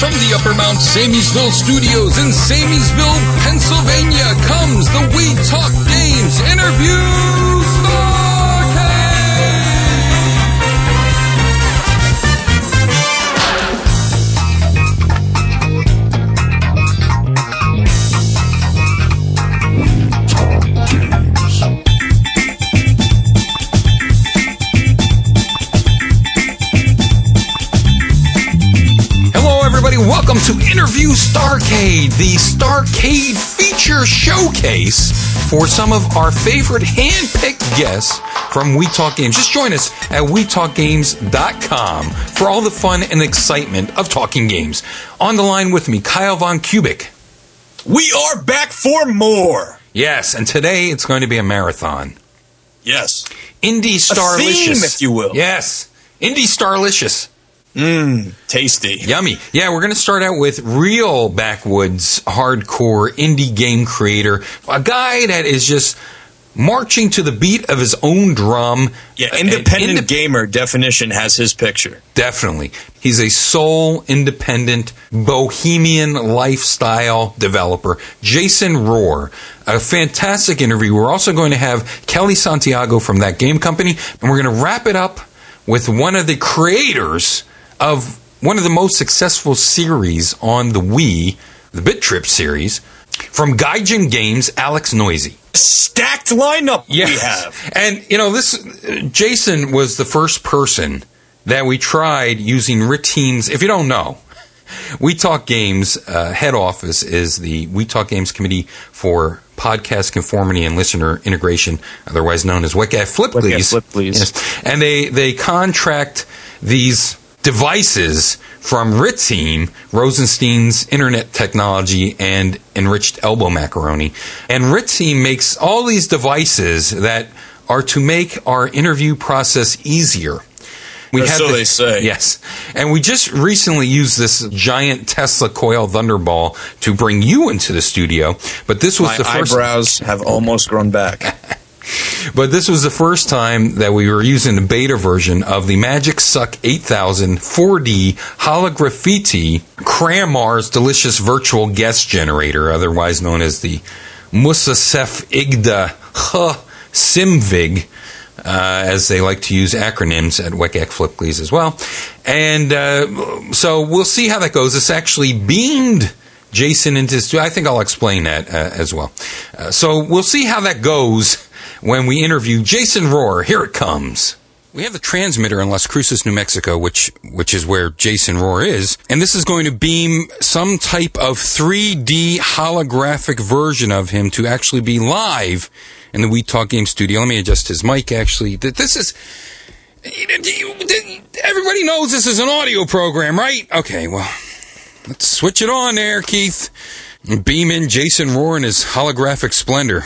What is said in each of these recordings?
From the Upper Mount Samiesville Studios in Samiesville, Pennsylvania, comes the We Talk Games interview. Welcome to Interview Starcade, the Starcade feature showcase for some of our favorite hand-picked guests from We Talk Games. Just join us at wetalkgames.com for all the fun and excitement of talking games. On the line with me, Kyle Von Kubik. We are back for more. Yes, and today it's going to be a marathon. Yes. Indie Starlicious. A theme, if you will. Yes. Indie Starlicious. Mmm, tasty. Yummy. Yeah, we're going to start out with real backwoods, hardcore indie game creator, a guy that is just marching to the beat of his own drum. Yeah, independent gamer definition has his picture. Definitely. He's a sole, independent, bohemian lifestyle developer. Jason Rohr, a fantastic interview. We're also going to have Kelly Santiago from That Game Company, and we're going to wrap it up with one of the creators of one of the most successful series on the Wii, the Bit.Trip series, from Gaijin Games, Alex Noisy. Stacked lineup yes. We have. And, you know, this Jason was the first person that we tried using Riteen's, if you don't know, We Talk Games head office is the We Talk Games Committee for Podcast Conformity and Listener Integration, otherwise known as WCAG Flip Please. Yes. And they contract these devices from Riteen, Rosenstein's Internet Technology and Enriched Elbow Macaroni. And Riteen makes all these devices that are to make our interview process easier. They say. Yes. And we just recently used this giant Tesla coil Thunderball to bring you into the studio, but this was the first... My eyebrows have almost grown back. But this was the first time that we were using the beta version of the Magic Suck 8000 4D Holograffiti Cramar's Delicious Virtual Guest Generator, otherwise known as the Musasef Igda Simvig, as they like to use acronyms at WCAG FlipGlees as well. And so we'll see how that goes. It's actually beamed Jason into his... I think I'll explain that as well. So we'll see how that goes when we interview Jason Rohr. Here it comes. We have the transmitter in Las Cruces, New Mexico, which is where Jason Rohr is. And this is going to beam some type of 3D holographic version of him to actually be live in the We Talk Game studio. Let me adjust his mic, actually. This is... Everybody knows this is an audio program, right? Okay, well, let's switch it on there, Keith. And beam in Jason Rohr in his holographic splendor.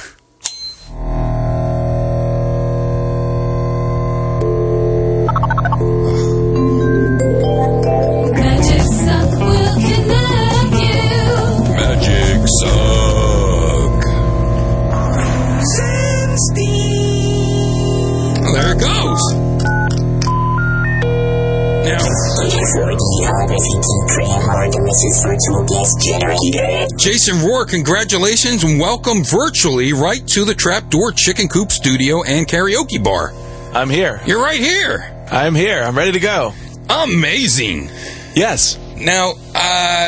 Jason Rohr, congratulations and welcome virtually right to the Trapdoor Chicken Coop Studio and Karaoke Bar. I'm here. You're right here. I'm here. I'm ready to go. Amazing. Yes. Now,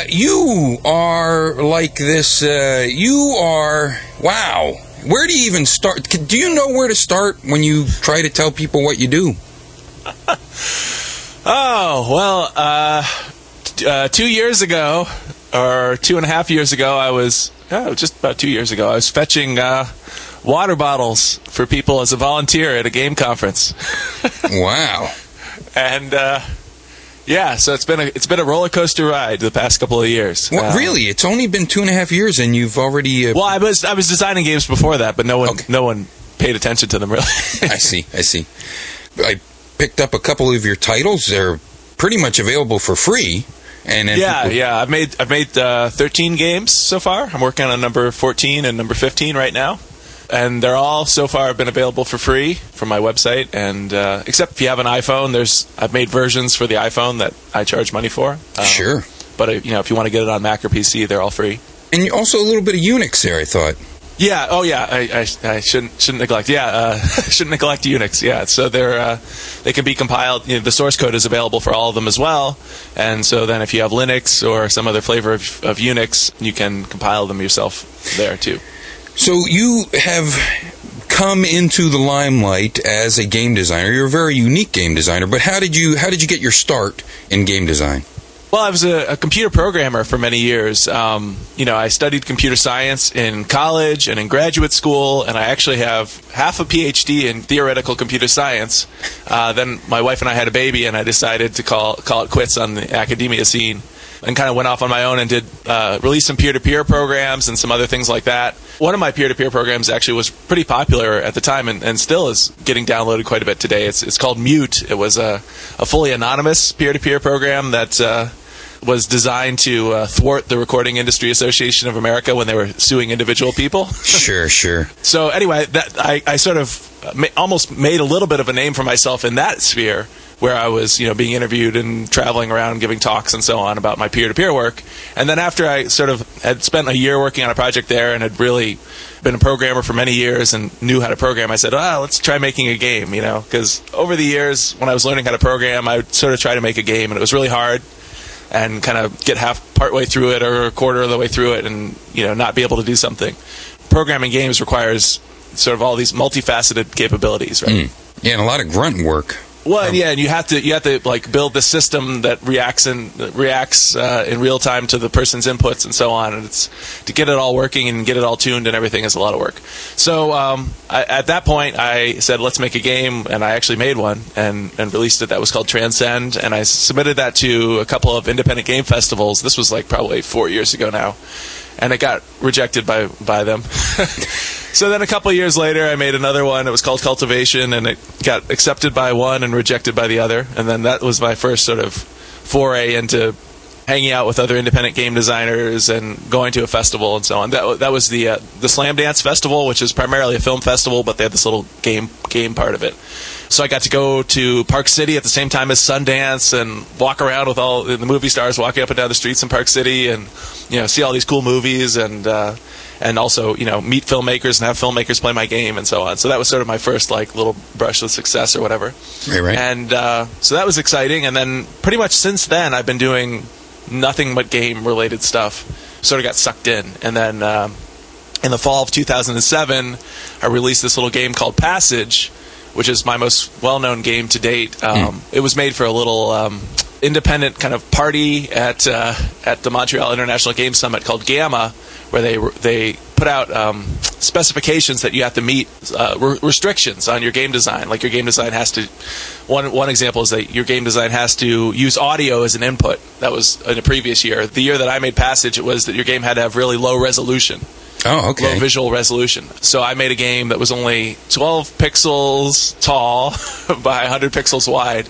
you are like this, wow. Where do you even start? Do you know where to start when you try to tell people what you do? Well, 2 years ago... Or 2.5 years ago, just about 2 years ago, I was fetching water bottles for people as a volunteer at a game conference. Wow! And so it's been a roller coaster ride the past couple of years. Well, really, it's only been 2.5 years, and you've already. Well, I was designing games before that, but no one paid attention to them really. I see. I picked up a couple of your titles. They're pretty much available for free. And I've made 13 games so far. I'm working on number 14 and number 15 right now, and they're all so far have been available for free from my website. And except if you have an iPhone, I've made versions for the iPhone that I charge money for. Sure. But, you know, if you want to get it on Mac or PC, they're all free. And also a little bit of Unix there, I thought. Yeah. Oh, yeah. I shouldn't neglect. Yeah. Shouldn't neglect Unix. Yeah. So they can be compiled. You know, the source code is available for all of them as well. And so then, if you have Linux or some other flavor of Unix, you can compile them yourself there too. So you have come into the limelight as a game designer. You're a very unique game designer. But how did you get your start in game design? Well, I was a computer programmer for many years. I studied computer science in college and in graduate school, and I actually have half a PhD in theoretical computer science. Then my wife and I had a baby, and I decided to call it quits on the academia scene and kind of went off on my own and did released some peer-to-peer programs and some other things like that. One of my peer-to-peer programs actually was pretty popular at the time and still is getting downloaded quite a bit today. It's called Mute. It was a fully anonymous peer-to-peer program that... was designed to thwart the Recording Industry Association of America when they were suing individual people. Sure. So anyway, I sort of almost made a little bit of a name for myself in that sphere, where I was, being interviewed and traveling around, giving talks and so on about my peer-to-peer work. And then after I sort of had spent a year working on a project there and had really been a programmer for many years and knew how to program, I said, let's try making a game, because over the years when I was learning how to program, I would sort of try to make a game, and it was really hard. And kind of get partway through it or a quarter of the way through it and, not be able to do something. Programming games requires sort of all these multifaceted capabilities, right? Yeah, and a lot of grunt work. Well, yeah, and you have to like build the system that reacts in real time to the person's inputs and so on. And it's to get it all working and get it all tuned and everything is a lot of work. So at that point, I said, let's make a game, and I actually made one and released it. That was called Transcend, and I submitted that to a couple of independent game festivals. This was like probably 4 years ago now, and it got rejected by them. So then a couple of years later, I made another one. It was called Cultivation, and it got accepted by one and rejected by the other. And then that was my first sort of foray into hanging out with other independent game designers and going to a festival and so on. That was the Slamdance Festival, which is primarily a film festival, but they had this little game part of it. So I got to go to Park City at the same time as Sundance and walk around with all the movie stars walking up and down the streets in Park City and, see all these cool movies and also, meet filmmakers and have filmmakers play my game and so on. So that was sort of my first, little brush with success or whatever. Right. And so that was exciting. And then pretty much since then, I've been doing nothing but game-related stuff. Sort of got sucked in. And then in the fall of 2007, I released this little game called Passage, which is my most well-known game to date. It was made for a little... independent kind of party at the Montreal International Game Summit called Gamma, where they put out specifications that you have to meet, restrictions on your game design. Like your game design has to, one example is that your game design has to use audio as an input. That was in a previous year. The year that I made Passage, it was that your game had to have really low resolution. Oh, okay. Low visual resolution. So I made a game that was only 12 pixels tall by 100 pixels wide,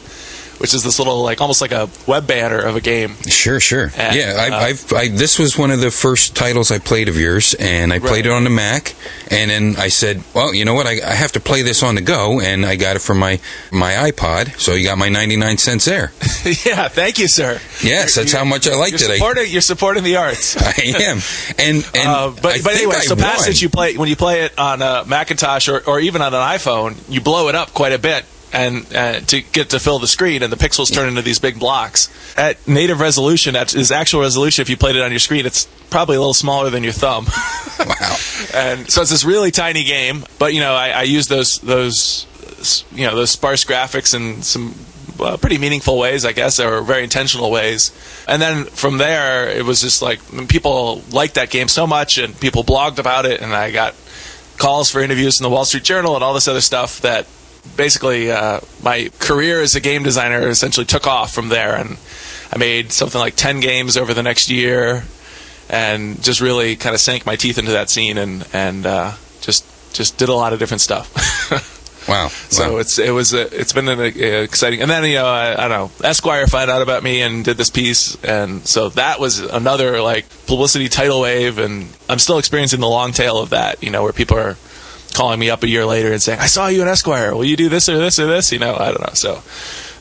which is this little, almost like a web banner of a game. Sure. And, this was one of the first titles I played of yours, and I played it on the Mac, and then I said, well, you know what, I have to play this on the go, and I got it from my iPod, so you got my 99 cents there. Yeah, thank you, sir. Yes, that's how much I liked it. You're supporting the arts. I am. And but anyway, so Passage, when you play it on a Macintosh or even on an iPhone, you blow it up quite a bit, and to get to fill the screen, and the pixels turn into these big blocks. At native resolution, at its actual resolution, if you played it on your screen, it's probably a little smaller than your thumb. Wow. And so it's this really tiny game, but, I use those sparse graphics in some pretty meaningful ways, I guess, or very intentional ways. And then from there, it was just people liked that game so much, and people blogged about it, and I got calls for interviews in the Wall Street Journal and all this other stuff that, basically, my career as a game designer essentially took off from there, and I made something like 10 games over the next year, and just really kind of sank my teeth into that scene, and just did a lot of different stuff. Wow! So it's been an exciting, and then I don't know, Esquire found out about me and did this piece, and so that was another publicity tidal wave, and I'm still experiencing the long tail of that, where people are calling me up a year later and saying, I saw you in Esquire, will you do this or this or this? I don't know. So,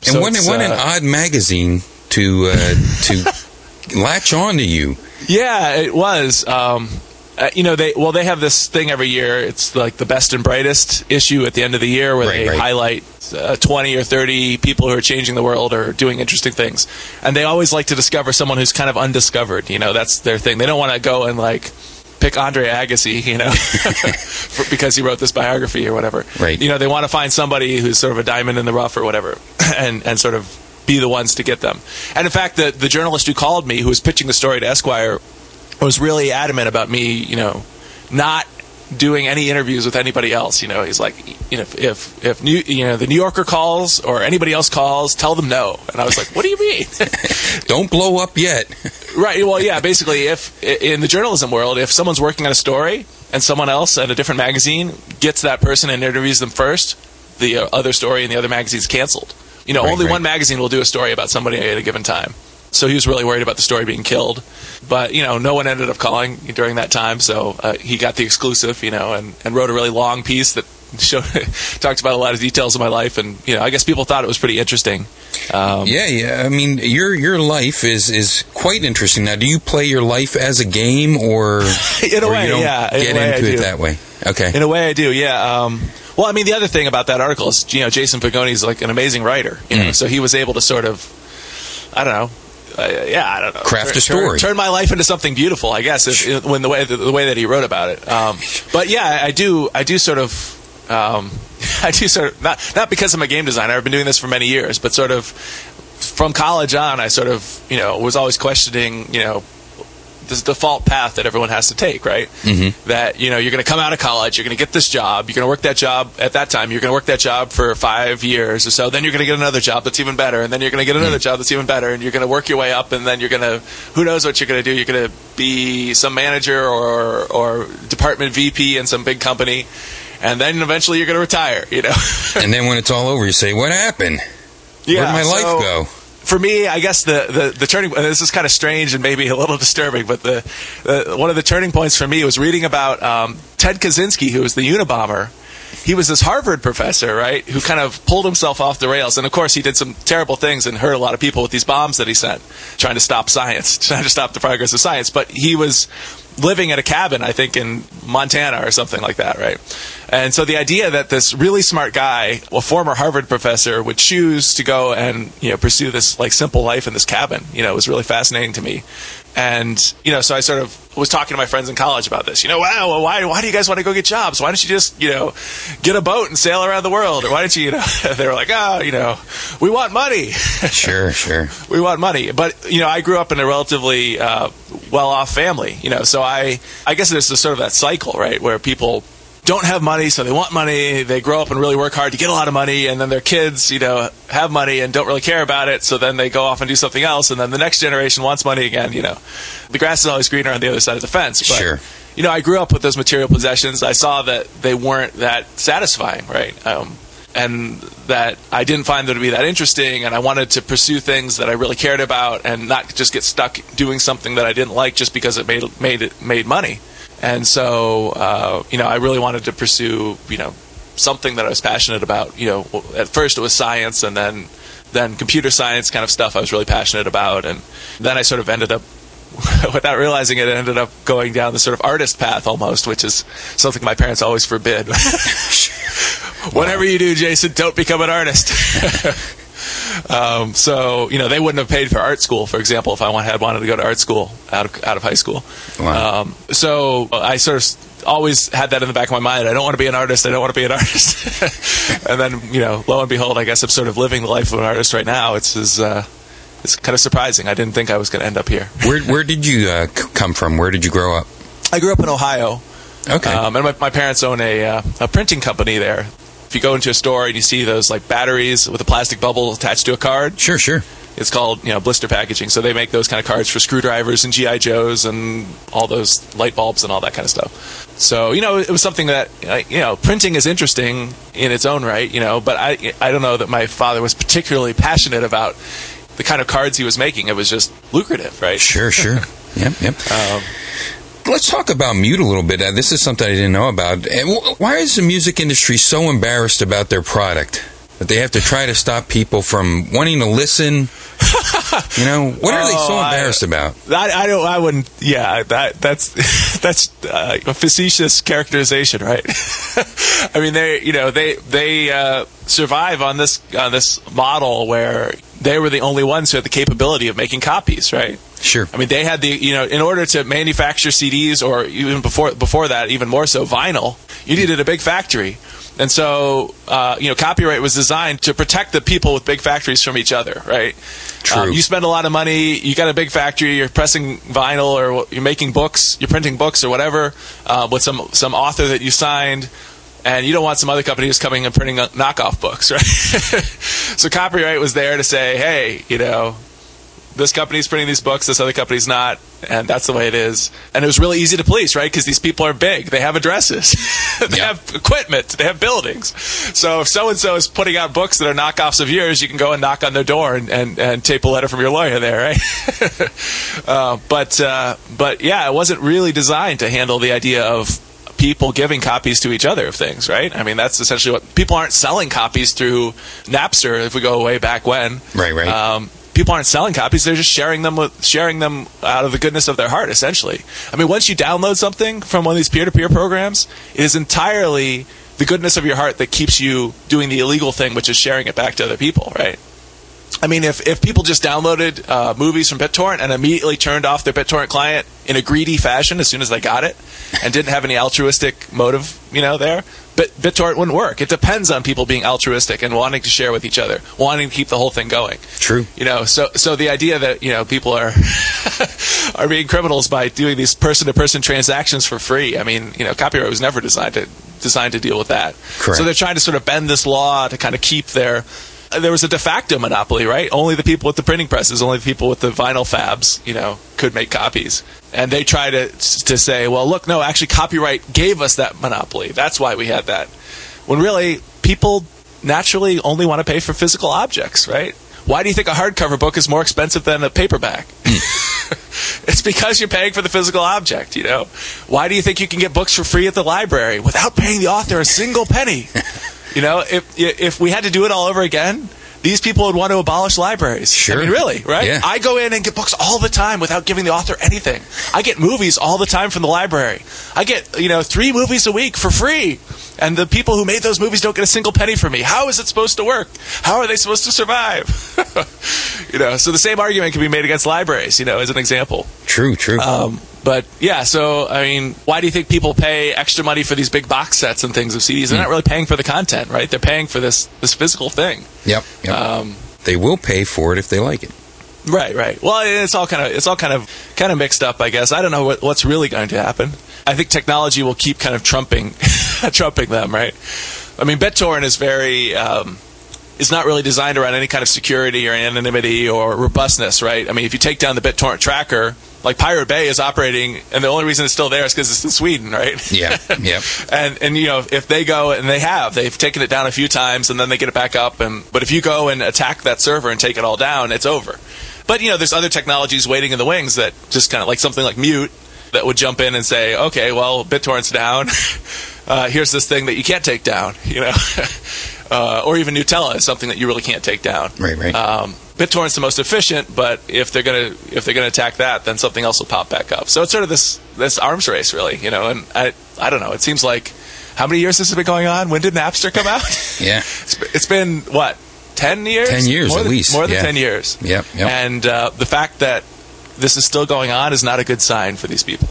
and what an odd magazine to latch on to you. Yeah, it was. They have this thing every year. It's like the best and brightest issue at the end of the year where they highlight 20 or 30 people who are changing the world or doing interesting things. And they always like to discover someone who's kind of undiscovered. You know, that's their thing. They don't want to go and like pick Andre Agassi, you know, because he wrote this biography or whatever. Right. You know, they want to find somebody who's sort of a diamond in the rough or whatever and sort of be the ones to get them. And in fact, the journalist who called me, who was pitching the story to Esquire, was really adamant about me, you know, not doing any interviews with anybody else. You know, he's like, you know, if the New Yorker calls or anybody else calls, tell them no. And I was like, what do you mean? Don't blow up yet. Right. Well, yeah. Basically, if in the journalism world, if someone's working on a story and someone else at a different magazine gets that person and interviews them first, the other story in the other magazine's canceled. You know, only one magazine will do a story about somebody at a given time. So he was really worried about the story being killed. But, you know, no one ended up calling during that time, so he got the exclusive, you know, and wrote a really long piece that showed, talked about a lot of details of my life. And, you know, I guess people thought it was pretty interesting. I mean, your life is quite interesting. Now, do you play your life as a game or, in a way, I do. Okay. In a way, I do, yeah. Well, I mean, the other thing about that article is, you know, Jason Fagoni is like an amazing writer, you know, so he was able to sort of, craft a story. Turn my life into something beautiful, I guess, the way that he wrote about it. But yeah, I do sort of not because I'm a game designer. I've been doing this for many years, but sort of from college on, I sort of, you know, was always questioning, you know, this default path that everyone has to take, right? Mm-hmm. That, you know, you're going to come out of college, you're going to get this job, you're going to work that job at that time, you're going to work that job for 5 years or so, then you're going to get another job that's even better, and then you're going to get another job that's even better, and you're going to work your way up, and then you're going to, who knows what you're going to do, you're going to be some manager or department VP in some big company, and then eventually you're going to retire, you know? And then when it's all over, you say, what happened? Yeah, where'd my life go? For me, I guess the turning point, this is kind of strange and maybe a little disturbing, but one of the turning points for me was reading about Ted Kaczynski, who was the Unabomber. He was this Harvard professor, right, who kind of pulled himself off the rails. And, of course, he did some terrible things and hurt a lot of people with these bombs that he sent, trying to stop science, trying to stop the progress of science. But he was living at a cabin, I think, in Montana or something like that, right? And so the idea that this really smart guy, a former Harvard professor, would choose to go and, you know, pursue this like simple life in this cabin, you know, was really fascinating to me. And, you know, so I sort of was talking to my friends in college about this. You know, wow, why do you guys want to go get jobs? Why don't you just, you know, get a boat and sail around the world? Or why don't you, you know, they were like, you know, we want money. Sure. We want money. But, you know, I grew up in a relatively well-off family, you know, so I guess there's this sort of that cycle, right, where people don't have money, so they want money, they grow up and really work hard to get a lot of money, and then their kids, you know, have money and don't really care about it, so then they go off and do something else, and then the next generation wants money again, you know. The grass is always greener on the other side of the fence. But, sure. You know, I grew up with those material possessions. I saw that they weren't that satisfying, right? And that I didn't find them to be that interesting, and I wanted to pursue things that I really cared about and not just get stuck doing something that I didn't like just because it made money. And so, you know, I really wanted to pursue, you know, something that I was passionate about. You know, at first it was science, and then computer science kind of stuff I was really passionate about. And then I sort of ended up, without realizing it, ended up going down the sort of artist path almost, which is something my parents always forbid. Whatever you do, Jason, don't become an artist. So, you know, they wouldn't have paid for art school, for example, if I had wanted to go to art school out of high school. Wow. So I sort of always had that in the back of my mind. I don't want to be an artist. And then, you know, lo and behold, I guess I'm sort of living the life of an artist right now. It's kind of surprising. I didn't think I was going to end up here. Where did you come from? Where did you grow up? I grew up in Ohio. Okay. And my parents own a printing company there. If you go into a store and you see those like batteries with a plastic bubble attached to a card, sure, it's called, you know, blister packaging. So they make those kind of cards for screwdrivers and GI Joes and all those light bulbs and all that kind of stuff. So, you know, it was something that, you know, printing is interesting in its own right, you know, but I don't know that my father was particularly passionate about the kind of cards he was making. It was just lucrative, right? Sure. Yep. Let's talk about Mute a little bit. This is something I didn't know about. Why is the music industry so embarrassed about their product that they have to try to stop people from wanting to listen You know, what are they so embarrassed about? I wouldn't. Yeah, that's a facetious characterization, right? I mean, they survive on this model where they were the only ones who had the capability of making copies, right? Sure. I mean, they had the, you know, in order to manufacture CDs, or even before that, even more so, vinyl, you needed a big factory. And so, copyright was designed to protect the people with big factories from each other, right? True. You spend a lot of money, you got a big factory, you're pressing vinyl, or you're making books, you're printing books or whatever, with some author that you signed, and you don't want some other company who's coming and printing knockoff books, right? So copyright was there to say, hey, you know, this company's printing these books, this other company's not, and that's the way it is. And it was really easy to police, right? Because these people are big. They have addresses. They have equipment. They have buildings. So if so-and-so is putting out books that are knockoffs of yours, you can go and knock on their door and tape a letter from your lawyer there, right? but it wasn't really designed to handle the idea of people giving copies to each other of things, right? I mean, that's essentially what... People aren't selling copies through Napster, if we go way back when. Right. People aren't selling copies; they're just sharing them out of the goodness of their heart. Essentially, I mean, once you download something from one of these peer-to-peer programs, it is entirely the goodness of your heart that keeps you doing the illegal thing, which is sharing it back to other people, right? I mean, if people just downloaded movies from BitTorrent and immediately turned off their BitTorrent client in a greedy fashion as soon as they got it, and didn't have any altruistic motive, BitTorrent wouldn't work. It depends on people being altruistic and wanting to share with each other, wanting to keep the whole thing going. True. So the idea that, people are are being criminals by doing these person-to-person transactions for free, I mean, copyright was never designed to deal with that. Correct. So they're trying to sort of bend this law to kind of keep their... There was a de facto monopoly, right? Only the people with the printing presses, only the people with the vinyl fabs, could make copies. And they try to say, well, look, no, actually copyright gave us that monopoly. That's why we had that. When really, people naturally only want to pay for physical objects, right? Why do you think a hardcover book is more expensive than a paperback? It's because you're paying for the physical object, Why do you think you can get books for free at the library without paying the author a single penny? If we had to do it all over again, these people would want to abolish libraries. Sure. I mean, really, right? Yeah. I go in and get books all the time without giving the author anything. I get movies all the time from the library. I get, 3 movies a week for free. And the people who made those movies don't get a single penny from me. How is it supposed to work? How are they supposed to survive? So the same argument can be made against libraries, as an example. True. Why do you think people pay extra money for these big box sets and things of CDs? They're not really paying for the content, right? They're paying for this physical thing. Yep. They will pay for it if they like it. Right. Well, it's all kind of mixed up, I guess. I don't know what's really going to happen. I think technology will keep kind of trumping them, right? I mean, BitTorrent is very... It's not really designed around any kind of security or anonymity or robustness, right? I mean, if you take down the BitTorrent tracker, like Pirate Bay is operating, and the only reason it's still there is because it's in Sweden, right? Yeah. And if they go, and they've taken it down a few times, and then they get it back up, but if you go and attack that server and take it all down, it's over. But, there's other technologies waiting in the wings that just kind of, like something like Mute, that would jump in and say, okay, well, BitTorrent's down. Here's this thing that you can't take down, or even Nutella is something that you really can't take down. Right. BitTorrent's the most efficient, but if they're gonna attack that, then something else will pop back up. So it's sort of this arms race, really, And I don't know. It seems like how many years this has been going on? When did Napster come out? Yeah, it's been what, 10 years? 10 years at least. More than 10 years. Yep. And the fact that this is still going on is not a good sign for these people.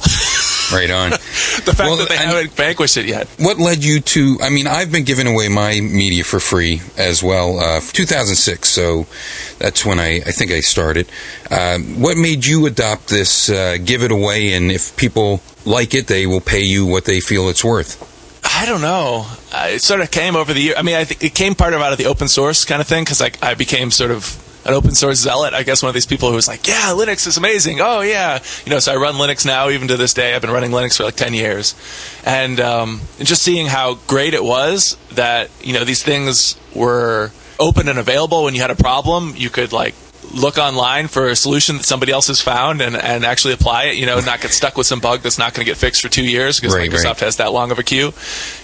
Right on. The fact that they haven't vanquished it yet. What led you to... I mean, I've been giving away my media for free as well. 2006, so that's when I think I started. What made you adopt this, give it away, and if people like it, they will pay you what they feel it's worth? I don't know. It sort of came over the year. I mean, I think it came out of the open source kind of thing, because I became sort of... an open source zealot, I guess, one of these people who's like, yeah, Linux is amazing. Oh, yeah. So I run Linux now, even to this day. I've been running Linux for like 10 years. And just seeing how great it was that, these things were open and available. When you had a problem, you could like look online for a solution that somebody else has found and actually apply it, you know, not get stuck with some bug that's not going to get fixed for 2 years because Microsoft has that long of a queue,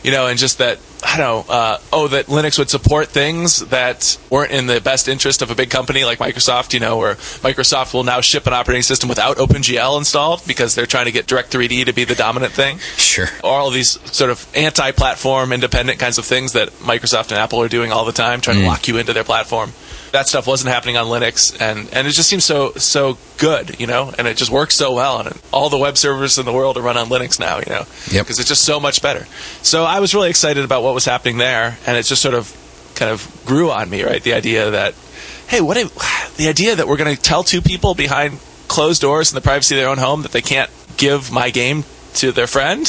you know, and just that, I don't know, that Linux would support things that weren't in the best interest of a big company like Microsoft, you know, or Microsoft will now ship an operating system without OpenGL installed because they're trying to get Direct3D to be the dominant thing. Sure. Or all of these sort of anti-platform, independent kinds of things that Microsoft and Apple are doing all the time, trying to lock you into their platform. That stuff wasn't happening on Linux, and it just seems so good, you know, and it just works so well, and all the web servers in the world are run on Linux now, you know, because it's just so much better. So I was really excited about what was happening there, and it just sort of kind of grew on me, right, the idea that, hey, the idea that we're going to tell two people behind closed doors in the privacy of their own home that they can't give my game to their friend.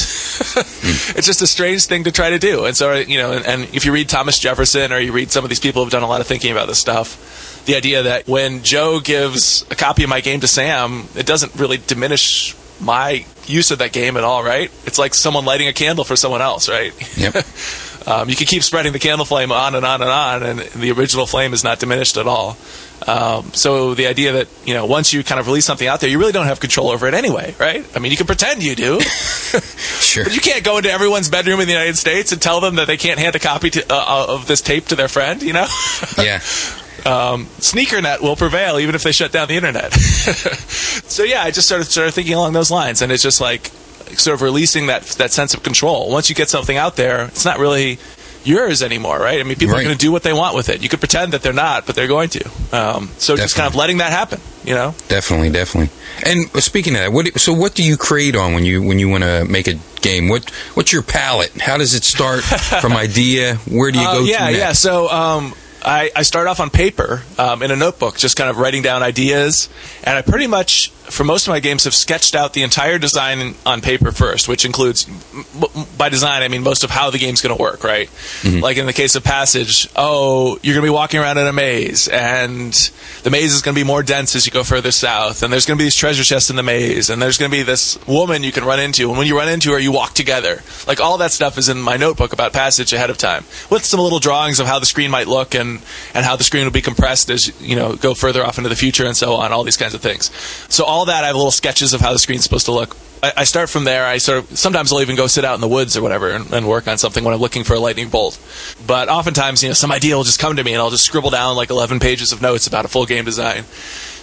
It's just a strange thing to try to do. And so, you know, and if you read Thomas Jefferson or you read some of these people who've done a lot of thinking about this stuff, the idea that when Joe gives a copy of my game to Sam, it doesn't really diminish my use of that game at all, right? It's like someone lighting a candle for someone else, right? Yep. You can keep spreading the candle flame on and on and on, and the original flame is not diminished at all. So the idea that, you know, once you kind of release something out there, you really don't have control over it anyway, right? I mean, you can pretend you do. Sure. But you can't go into everyone's bedroom in the United States and tell them that they can't hand a copy of this tape to their friend, you know? Yeah. SneakerNet will prevail even if they shut down the internet. So yeah, I just started thinking along those lines, and it's just like sort of releasing that sense of control. Once you get something out there, it's not really yours anymore, right? I mean, people are going to do what they want with it. You could pretend that they're not, but they're going to. So just kind of letting that happen, you know? Definitely. And speaking of that, what do you create on when you want to make a game? What's your palette? How does it start from idea? Where do you go to next? Yeah. So I start off on paper in a notebook, just kind of writing down ideas. And I pretty much, for most of my games, have sketched out the entire design on paper first, which includes, by design, I mean most of how the game's going to work, right? Mm-hmm. Like in the case of Passage, you're going to be walking around in a maze, and the maze is going to be more dense as you go further south, and there's going to be these treasure chests in the maze, and there's going to be this woman you can run into, and when you run into her, you walk together. Like, all that stuff is in my notebook about Passage ahead of time, with some little drawings of how the screen might look, and how the screen will be compressed as, you know, go further off into the future and so on, all these kinds of things. So all that, I have little sketches of how the screen's supposed to look. I start from there. I sort of sometimes I'll even go sit out in the woods or whatever and work on something when I'm looking for a lightning bolt. But oftentimes, you know, some idea will just come to me, and I'll just scribble down like 11 pages of notes about a full game design.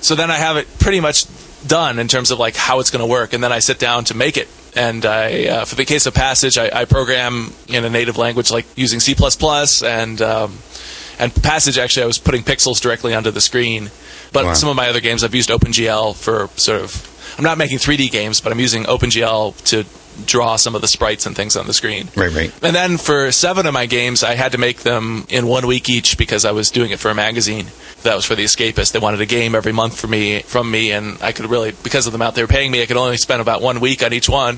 So then I have it pretty much done in terms of like how it's going to work, and then I sit down to make it. And I, for the case of Passage, I program in a native language, like using C++, and Passage, actually, I was putting pixels directly onto the screen. But some of my other games, I've used OpenGL for sort of... I'm not making 3D games, but I'm using OpenGL to draw some of the sprites and things on the screen. Right. And then for 7 of my games, I had to make them in 1 week each because I was doing it for a magazine. That was for The Escapist. They wanted a game every month from me, and I could really, because of the amount they were paying me, I could only spend about 1 week on each one.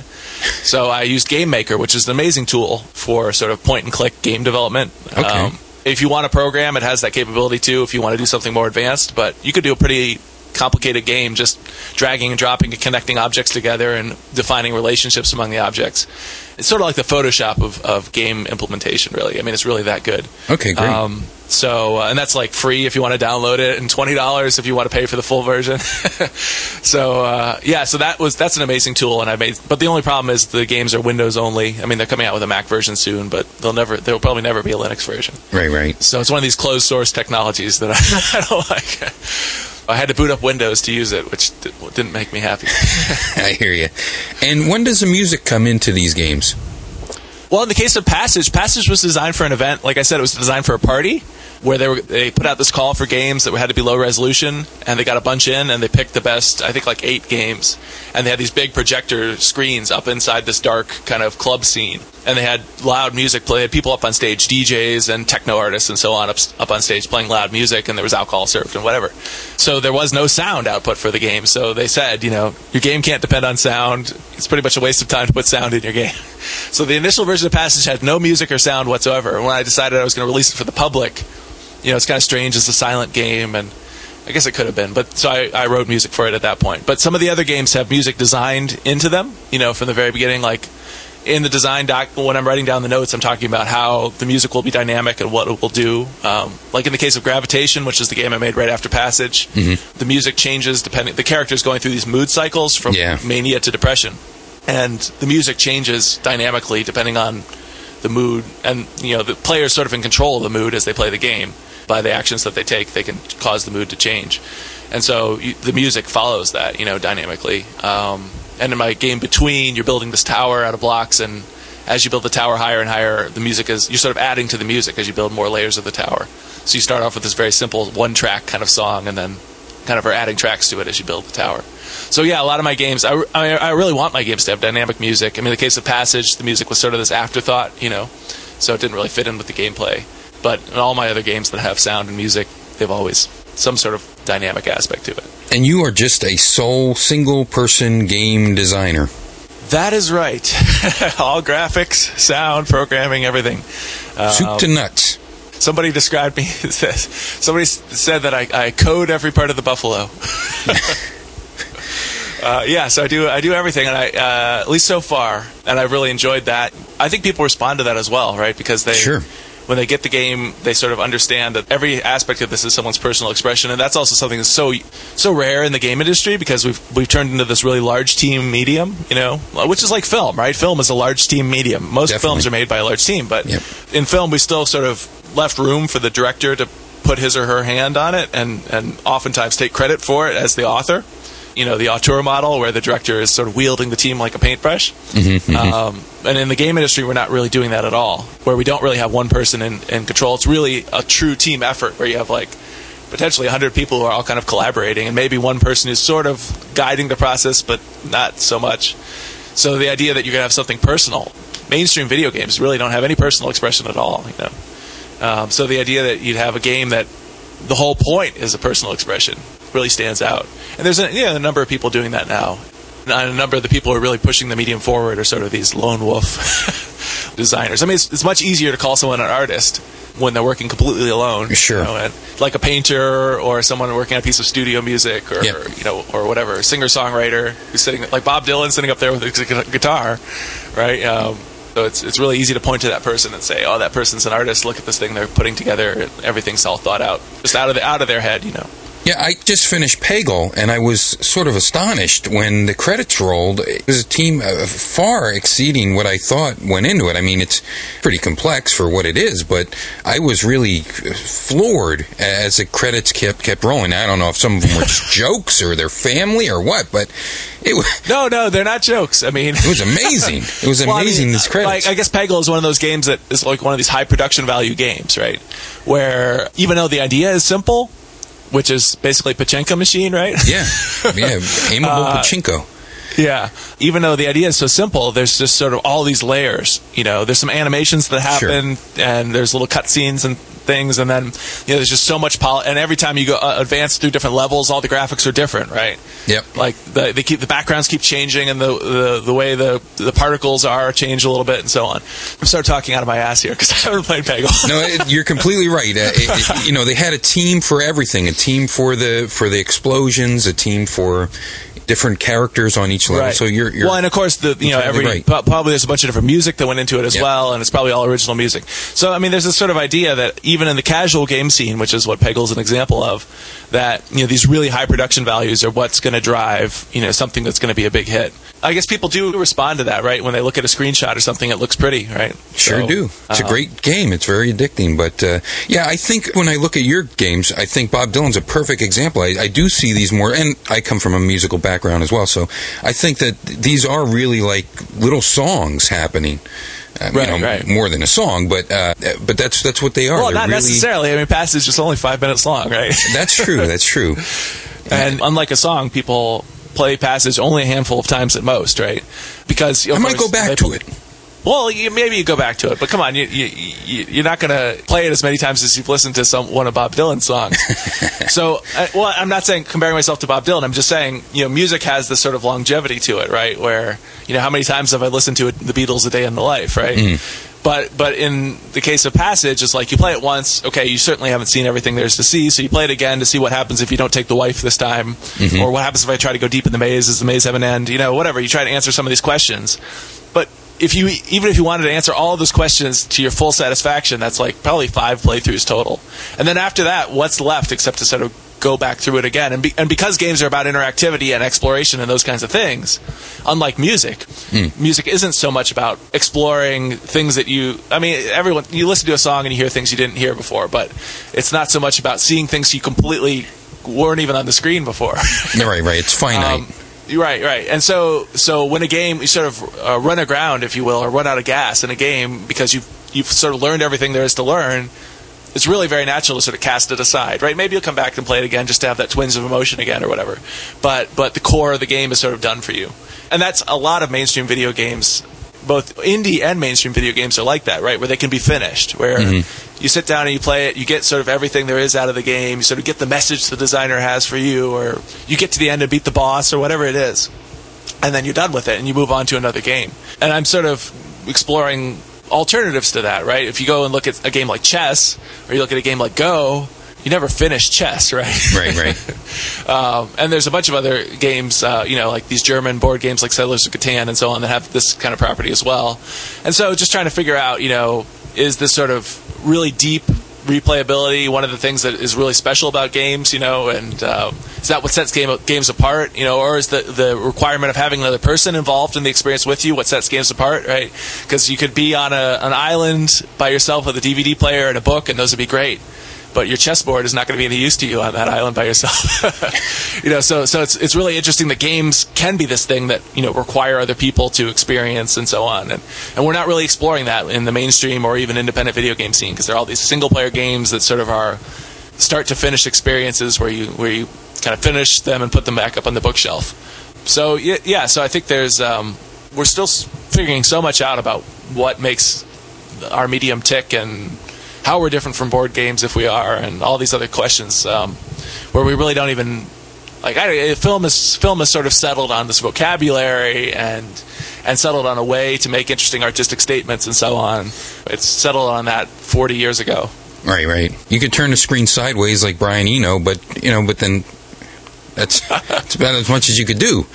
So I used Game Maker, which is an amazing tool for sort of point-and-click game development. Okay. If you want a program, it has that capability too, if you want to do something more advanced. But you could do a pretty complicated game just dragging and dropping and connecting objects together and defining relationships among the objects. It's sort of like the Photoshop of game implementation, really. I mean, it's really that good. Okay, great. And that's like free if you want to download it, and $20 if you want to pay for the full version. So that's an amazing tool, and I made. But the only problem is the games are Windows only. I mean, they're coming out with a Mac version soon, but there'll probably never be a Linux version. Right. So it's one of these closed source technologies that I don't like. I had to boot up Windows to use it, which didn't make me happy. I hear you. And when does the music come into these games? Well, in the case of Passage was designed for an event. Like I said, it was designed for a party where they put out this call for games that had to be low resolution, and they got a bunch in, and they picked the best, I think, like 8 games. And they had these big projector screens up inside this dark kind of club scene. And they had loud music play. They had people up on stage, DJs and techno artists and so on, up on stage playing loud music, and there was alcohol served and whatever. So there was no sound output for the game. So they said, you know, your game can't depend on sound. It's pretty much a waste of time to put sound in your game. So the initial version of Passage had no music or sound whatsoever. And when I decided I was going to release it for the public, you know, it's kind of strange. It's a silent game, and I guess it could have been. But so I wrote music for it at that point. But some of the other games have music designed into them, you know, from the very beginning, like... in the design doc, when I'm writing down the notes, I'm talking about how the music will be dynamic and what it will do. Like in the case of Gravitation, which is the game I made right after Passage, the music changes depending. The character's going through these mood cycles from mania to depression, and the music changes dynamically depending on the mood. And you know, the player's sort of in control of the mood as they play the game. By the actions that they take, they can cause the mood to change, and so the music follows that, you know, dynamically. And in my game Between, you're building this tower out of blocks, and as you build the tower higher and higher, the music is, you're sort of adding to the music as you build more layers of the tower. So you start off with this very simple one-track kind of song, and then kind of are adding tracks to it as you build the tower. So yeah, a lot of my games, I really want my games to have dynamic music. I mean, in the case of Passage, the music was sort of this afterthought, you know, so it didn't really fit in with the gameplay. But in all my other games that have sound and music, they've always some sort of dynamic aspect to it. And you are just a sole, single-person game designer. That is right. All graphics, sound, programming, everything. Soup to nuts. Somebody described me as this. Somebody said that I code every part of the buffalo. So I do everything, and I at least so far, and I really enjoyed that. I think people respond to that as well, right? Because they... Sure. When they get the game, they sort of understand that every aspect of this is someone's personal expression, and that's also something that's so rare in the game industry, because we've turned into this really large team medium, you know, which is like film, right? Film is a large team medium. Most films are made by a large team, but in film, we still sort of left room for the director to put his or her hand on it, and oftentimes take credit for it as the author. You know, the auteur model, where the director is sort of wielding the team like a paintbrush. And in the game industry, we're not really doing that at all, where we don't really have one person in control. It's really a true team effort, where you have, like, potentially 100 people who are all kind of collaborating, and maybe one person who's sort of guiding the process, but not so much. So the idea that you're going to have something personal. Mainstream video games really don't have any personal expression at all, you know. So the idea that you'd have a game that the whole point is a personal expression really stands out. And there's a number of people doing that now. And a number of the people who are really pushing the medium forward are sort of these lone wolf designers. I mean, it's much easier to call someone an artist when they're working completely alone. Sure. You know, and like a painter or someone working on a piece of studio music or, you know, or whatever, singer-songwriter who's sitting, like Bob Dylan sitting up there with a guitar, right? So it's really easy to point to that person and say, oh, that person's an artist. Look at this thing they're putting together. Everything's all thought out. Just out of their head, you know. Yeah, I just finished Pagel, and I was sort of astonished when the credits rolled. It was a team far exceeding what I thought went into it. I mean, it's pretty complex for what it is, but I was really floored as the credits kept rolling. I don't know if some of them were just jokes or their family or what, but it was... No, they're not jokes. I mean... It was amazing. It was amazing, these credits. Like, I guess Pagel is one of those games that is like one of these high production value games, right? Where even though the idea is simple... Which is basically pachinko machine, right? Yeah, aimable pachinko. Yeah, even though the idea is so simple, there's just sort of all these layers. You know, there's some animations that happen, and there's little cutscenes and things, and then you know, there's just so much and every time you go advance through different levels, all the graphics are different, right? Yep. Like the backgrounds keep changing, and the way the particles are change a little bit, and so on. I'm sort of talking out of my ass here because I haven't played Peggle. No, you're completely right. You know, they had a team for everything: a team for the explosions, a team for different characters on each level. Right. So you're well, and of course probably there's a bunch of different music that went into it as well, and it's probably all original music. So I mean, there's this sort of idea that even in the casual game scene, which is what Peggle's an example of, that you know these really high production values are what's going to drive you know something that's going to be a big hit. I guess people do respond to that, right? When they look at a screenshot or something, it looks pretty, right? Sure do. It's a great game. It's very addicting. But I think when I look at your games, I think Bob Dylan's a perfect example. I do see these more, and I come from a musical background as well, so I think that these are really like little songs happening. More than a song, but that's what they are. Well, not really... necessarily. I mean, Passage is only 5 minutes long, right? That's true. That's true. And unlike a song, people play Passage only a handful of times at most, right? Because I might go back to it. Well, maybe you go back to it, but come on, you're not going to play it as many times as you've listened to one of Bob Dylan's songs. So, I'm not saying comparing myself to Bob Dylan. I'm just saying, you know, music has this sort of longevity to it, right? Where, you know, how many times have I listened to the Beatles a day in the life, right? Mm. But in the case of Passage, it's like you play it once, okay, you certainly haven't seen everything there is to see, so you play it again to see what happens if you don't take the wife this time, or what happens if I try to go deep in the maze, does the maze have an end, you know, whatever. You try to answer some of these questions. But if you wanted to answer all of those questions to your full satisfaction, that's like probably 5 playthroughs total. And then after that, what's left except to sort of go back through it again? And because games are about interactivity and exploration and those kinds of things, unlike music, music isn't so much about exploring things that you... I mean, everyone, you listen to a song and you hear things you didn't hear before, but it's not so much about seeing things you completely weren't even on the screen before. Right. It's finite. Right. And so when a game, you sort of run aground, if you will, or run out of gas in a game because you've sort of learned everything there is to learn, it's really very natural to sort of cast it aside, right? Maybe you'll come back and play it again just to have that twinge of emotion again or whatever. But the core of the game is sort of done for you. And that's a lot of mainstream video games. Both indie and mainstream video games are like that, right? Where they can be finished, where you sit down and you play it, you get sort of everything there is out of the game, you sort of get the message the designer has for you, or you get to the end and beat the boss or whatever it is, and then you're done with it and you move on to another game. And I'm sort of exploring alternatives to that, right? If you go and look at a game like chess, or you look at a game like Go, you never finish chess, right? Right. And there's a bunch of other games, like these German board games like Settlers of Catan and so on that have this kind of property as well. And so just trying to figure out, is this sort of really deep replayability one of the things that is really special about games, and is that what sets games apart, or is the requirement of having another person involved in the experience with you what sets games apart, right? Because you could be on an island by yourself with a DVD player and a book, and those would be great. But your chessboard is not going to be any use to you on that island by yourself. So it's really interesting that games can be this thing that, require other people to experience and so on. And we're not really exploring that in the mainstream or even independent video game scene, because there are all these single-player games that sort of are start-to-finish experiences where you kind of finish them and put them back up on the bookshelf. So, yeah, so I think there's... we're still figuring so much out about what makes our medium tick and... how we're different from board games, if we are, and all these other questions, where we really don't even film is sort of settled on this vocabulary and settled on a way to make interesting artistic statements and so on. It's settled on that 40 years ago. Right. You could turn the screen sideways like Brian Eno, but then that's about as much as you could do.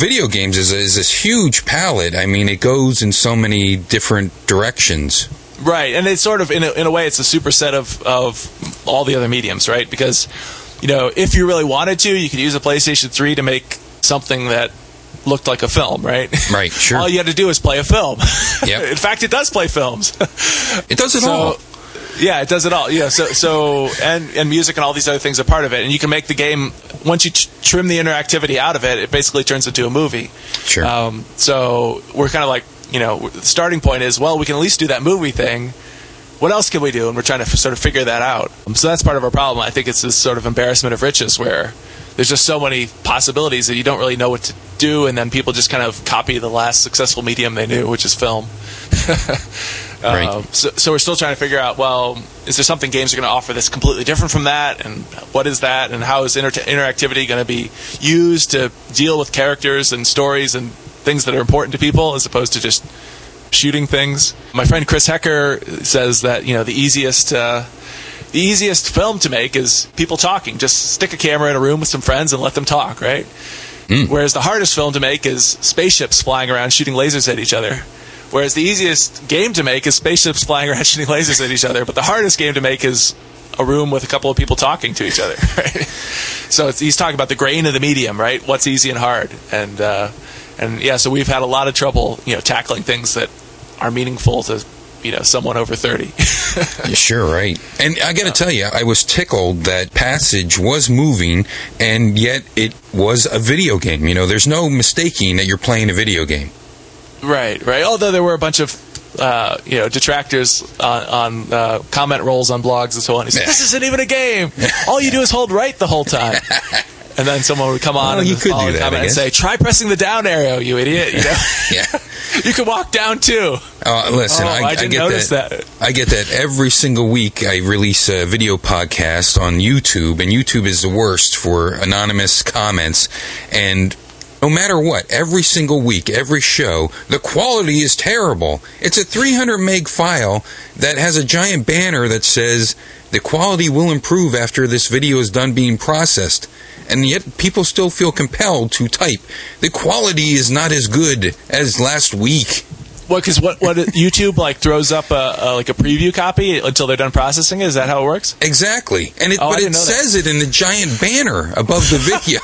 Video games is this huge palette. I mean, it goes in so many different directions. Right, and it's sort of, in a way, it's a superset of all the other mediums, right? Because, if you really wanted to, you could use a PlayStation 3 to make something that looked like a film, right? Right, sure. All you had to do is play a film. Yep. In fact, it does play films. It does it all. Yeah, it does it all. Yeah, so and music and all these other things are part of it. And you can make the game, once you trim the interactivity out of it, it basically turns into a movie. Sure. So we're kind of like, the starting point is, well, we can at least do that movie thing. What else can we do? And we're trying to sort of figure that out. So that's part of our problem. I think it's this sort of embarrassment of riches where there's just so many possibilities that you don't really know what to do, and then people just kind of copy the last successful medium they knew, which is film. Right. So we're still trying to figure out, well, is there something games are going to offer that's completely different from that, and what is that, and how is interactivity going to be used to deal with characters and stories and things that are important to people as opposed to just shooting things. My friend Chris Hecker says that, the easiest film to make is people talking. Just stick a camera in a room with some friends and let them talk, right? Whereas the hardest film to make is spaceships flying around shooting lasers at each other. Whereas the easiest game to make is spaceships flying around shooting lasers at each other, but the hardest game to make is a room with a couple of people talking to each other, right? So he's talking about the grain of the medium, right? What's easy and hard. And yeah, so we've had a lot of trouble, tackling things that are meaningful to, someone over 30. You're sure, right. And I got to tell you, I was tickled that Passage was moving, and yet it was a video game. There's no mistaking that you're playing a video game. Right. Although there were a bunch of detractors on comment rolls on blogs and so on. He said, this isn't even a game. All you do is hold right the whole time. And then someone would come on and say, try pressing the down arrow, you idiot. Yeah. You can walk down, too. Listen, I didn't notice that. I get that every single week. I release a video podcast on YouTube, and YouTube is the worst for anonymous comments. And no matter what, every single week, every show, the quality is terrible. It's a 300 meg file that has a giant banner that says... The quality will improve after this video is done being processed, and yet people still feel compelled to type. The quality is not as good as last week. Well, because what YouTube like throws up a preview copy until they're done processing? Is that how it works? Exactly. And it says that. It in the giant banner above the video.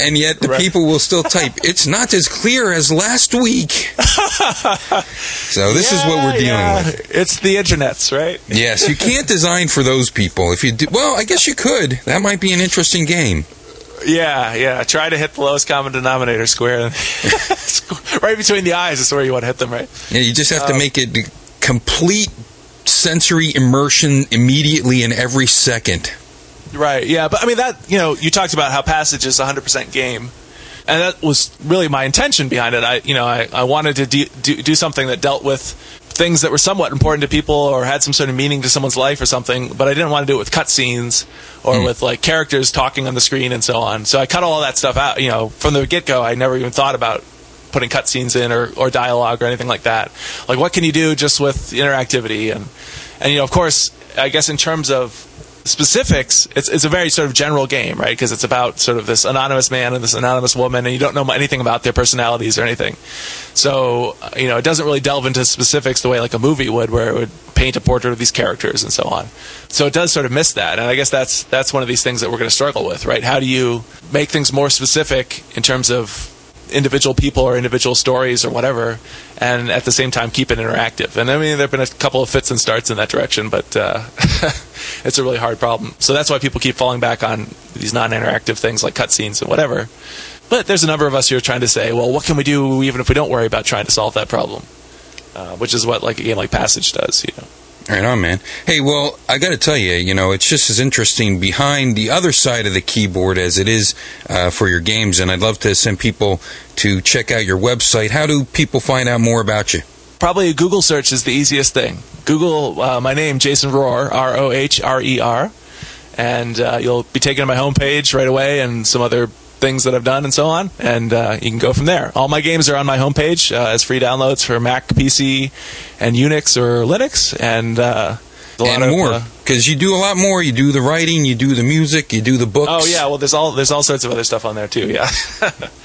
And yet the people will still type, it's not as clear as last week. So this is what we're dealing with. It's the internets, right? Yes, you can't design for those people. If you do, well, I guess you could. That might be an interesting game. Yeah. Try to hit the lowest common denominator square. Right between the eyes is where you want to hit them, right? Yeah, you just have to make it complete sensory immersion immediately in every second. Right, yeah. But, I mean, that, you know, you talked about how Passage is 100% game. And that was really my intention behind it. I wanted to do something that dealt with things that were somewhat important to people or had some sort of meaning to someone's life or something, but I didn't want to do it with cutscenes or with like characters talking on the screen and so on. So I cut all that stuff out. You know, from the get-go, I never even thought about putting cutscenes in or dialogue or anything like that. Like, what can you do just with interactivity? And you know, of course, I guess in terms of specifics, it's a very sort of general game, right? Because it's about sort of this anonymous man and this anonymous woman, and you don't know anything about their personalities or anything. So, you know, it doesn't really delve into specifics the way like a movie would, where it would paint a portrait of these characters and so on. So it does sort of miss that, and I guess that's one of these things that we're going to struggle with, right? How do you make things more specific in terms of individual people or individual stories or whatever, and at the same time keep it interactive? And I mean, there have been a couple of fits and starts in that direction, but it's a really hard problem. So that's why people keep falling back on these non-interactive things like cutscenes and whatever. But there's a number of us who are trying to say, well, what can we do even if we don't worry about trying to solve that problem? Which is what like a game like Passage does, you know. Right on, man. Hey, well, I got to tell you, you know, it's just as interesting behind the other side of the keyboard as it is for your games, and I'd love to send people to check out your website. How do people find out more about you? Probably a Google search is the easiest thing. Google my name, Jason Rohr, R-O-H-R-E-R, and you'll be taken to my homepage right away and some other things that I've done and so on, and you can go from there. All my games are on my homepage as free downloads for Mac, PC, and Unix or Linux, and more, because you do a lot more. You do the writing, you do the music, you do the books. Oh yeah, well there's all sorts of other stuff on there too. Yeah,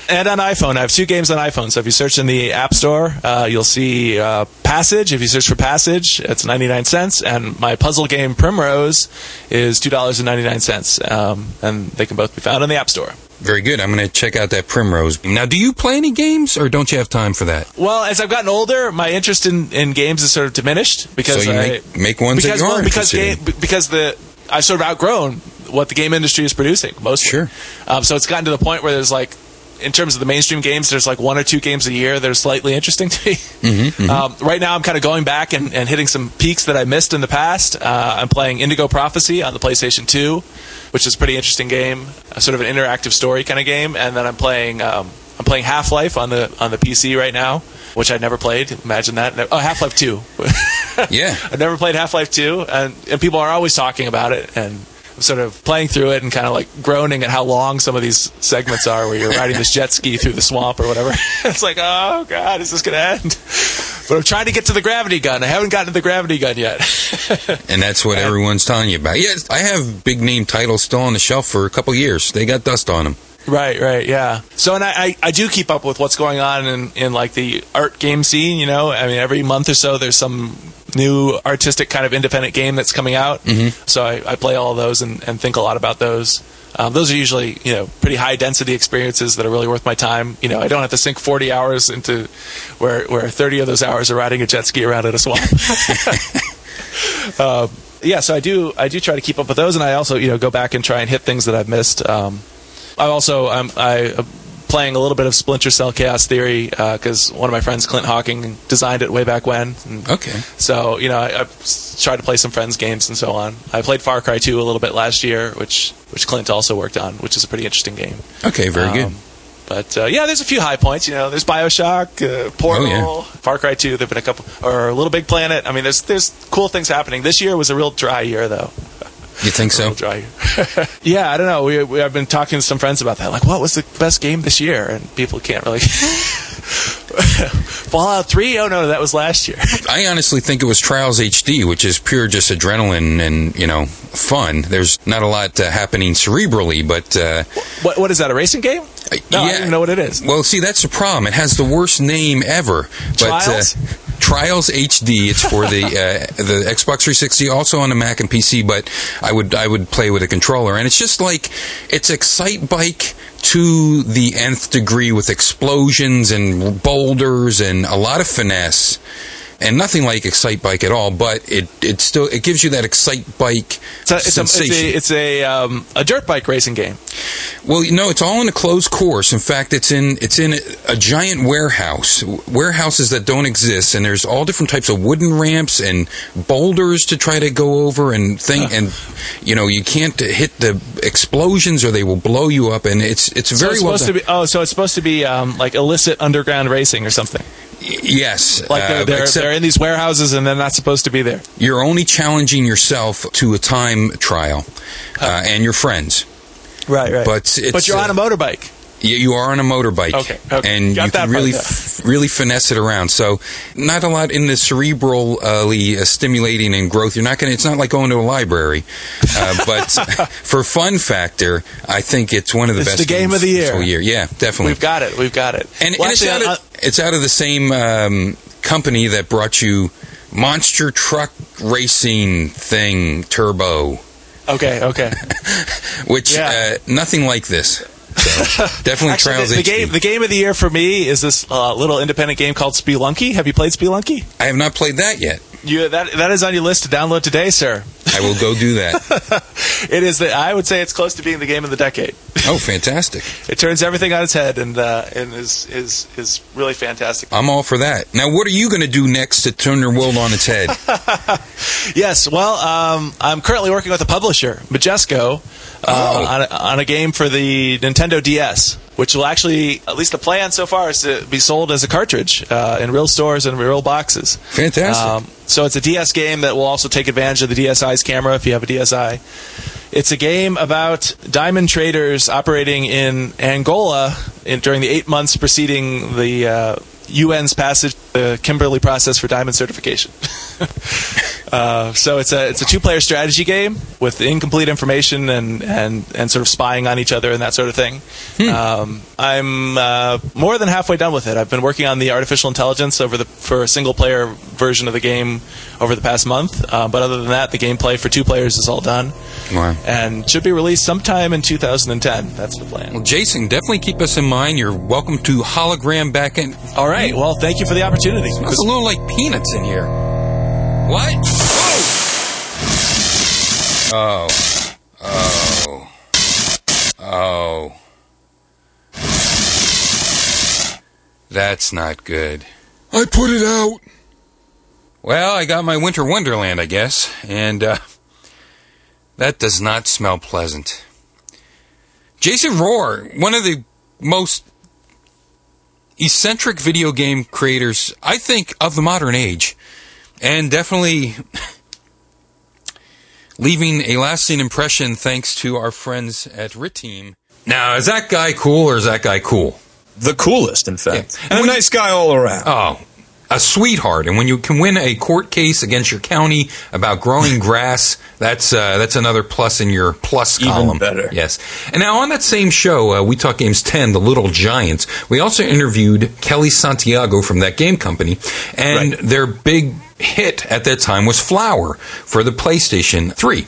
and on iPhone, I have two games on iPhone. So if you search in the App Store, you'll see Passage. If you search for Passage, it's 99 cents, and my puzzle game Primrose is $2.99, and they can both be found in the App Store. Very good. I'm going to check out that Primrose. Now, do you play any games, or don't you have time for that? Well, as I've gotten older, my interest in games has sort of diminished. Because so you make ones because, that you aren't interested in. Because I've sort of outgrown what the game industry is producing, mostly. Sure. So it's gotten to the point where there's like, in terms of the mainstream games, there's like one or two games a year that are slightly interesting to me. Mm-hmm, mm-hmm. Right now, I'm kind of going back and hitting some peaks that I missed in the past. I'm playing Indigo Prophecy on the PlayStation 2, which is a pretty interesting game, sort of an interactive story kind of game. And then I'm playing Half-Life on the PC right now, which I never played. Imagine that. Oh, Half-Life 2. Yeah, I've never played Half-Life 2, and people are always talking about it, and sort of playing through it and kind of like groaning at how long some of these segments are where you're riding this jet ski through the swamp or whatever. It's like, oh god, is this going to end? But I'm trying to get to the gravity gun. I haven't gotten to the gravity gun yet. And that's what everyone's telling you about. Yes, I have big name titles still on the shelf for a couple years. They got dust on them. Right, yeah. So, and I do keep up with what's going on in like the art game scene, you know. I mean, every month or so there's some new artistic kind of independent game that's coming out. Mm-hmm. So I play all those and think a lot about those. Those are usually, you know, pretty high density experiences that are really worth my time. You know, I don't have to sink 40 hours into where 30 of those hours are riding a jet ski around in a swamp. Yeah, so I do try to keep up with those, and I also, you know, go back and try and hit things that I've missed. I'm playing a little bit of Splinter Cell Chaos Theory because one of my friends, Clint Hawking, designed it way back when. And okay. So, you know, I tried to play some friends' games and so on. I played Far Cry 2 a little bit last year, which Clint also worked on, which is a pretty interesting game. Okay, very good. But, yeah, there's a few high points. You know, there's Bioshock, Portal, Far Cry 2. There have been a couple, or Little Big Planet. I mean, there's cool things happening. This year was a real dry year, though. You think so? Yeah, I don't know. I've been talking to some friends about that. Like, what was the best game this year? And people can't really Fallout 3? Oh, no, that was last year. I honestly think it was Trials HD, which is pure just adrenaline and, you know, fun. There's not a lot happening cerebrally, but... What is that, a racing game? No, yeah. I don't even know what it is. Well, see, that's the problem. It has the worst name ever. Trials? But, Trials HD. It's for the Xbox 360, also on the Mac and PC, but I would play with a controller. And it's just like, it's Excitebike to the nth degree with explosions and boulders and a lot of finesse. And nothing like Excitebike at all, but it still gives you that Excitebike sensation. It's a dirt bike racing game. Well, you know, it's all in a closed course. In fact, it's in a giant warehouse, warehouses that don't exist, and there's all different types of wooden ramps and boulders to try to go over and thing. And you know, you can't hit the explosions or they will blow you up. And it's supposed to be like illicit underground racing or something. Yes. Like they're in these warehouses and they're not supposed to be there. You're only challenging yourself to a time trial and your friends. Right. But you're on a motorbike. You are on a motorbike. Okay. And got you can really, really finesse it around. So not a lot in the cerebrally stimulating and growth. It's not like going to a library. But for fun factor, I think it's one of the best games. It's the game of the year. Whole year. Yeah, definitely. We've got it. And it's out of the same company that brought you Monster Truck Racing thing, Turbo. Okay. Which, nothing like this. So, definitely actually, Trials HD. The game of the year for me is this little independent game called Spelunky. Have you played Spelunky? I have not played that yet. That is on your list to download today, sir. I will go do that. I would say it's close to being the game of the decade. Oh, fantastic. It turns everything on its head and is really fantastic. I'm all for that. Now, what are you going to do next to turn your world on its head? Yes, well, I'm currently working with a publisher, Majesco, on a game for the Nintendo DS, which will actually, at least the plan so far, is to be sold as a cartridge in real stores and real boxes. Fantastic. So it's a DS game that will also take advantage of the DSi's camera if you have a DSi. It's a game about diamond traders operating in Angola during the 8 months preceding the UN's passage, the Kimberley process for diamond certification. So it's a two-player strategy game with incomplete information and sort of spying on each other and that sort of thing. I'm more than halfway done with it. I've been working on the artificial intelligence for a single-player version of the game over the past month. But other than that, the gameplay for two players is all done. Wow. And should be released sometime in 2010. That's the plan. Well, Jason, definitely keep us in mind. You're welcome to hologram back in. All right. Well, thank you for the opportunity. It smells a little like peanuts in here. What? Oh. Oh. Oh. That's not good. I put it out. Well, I got my winter wonderland, I guess. And, that does not smell pleasant. Jason Rohr, one of the most eccentric video game creators, I think, of the modern age. And definitely leaving a lasting impression thanks to our friends at RIT Team. Now, is that guy cool or is that guy cool? The coolest, in fact. Yeah. And a nice guy all around. Oh, a sweetheart. And when you can win a court case against your county about growing grass, that's another plus in your plus column. Even better. Yes. And now on that same show, We Talk Games 10, The Little Giants, we also interviewed Kelly Santiago from That Game Company. And their big hit at that time was Flower for the PlayStation 3.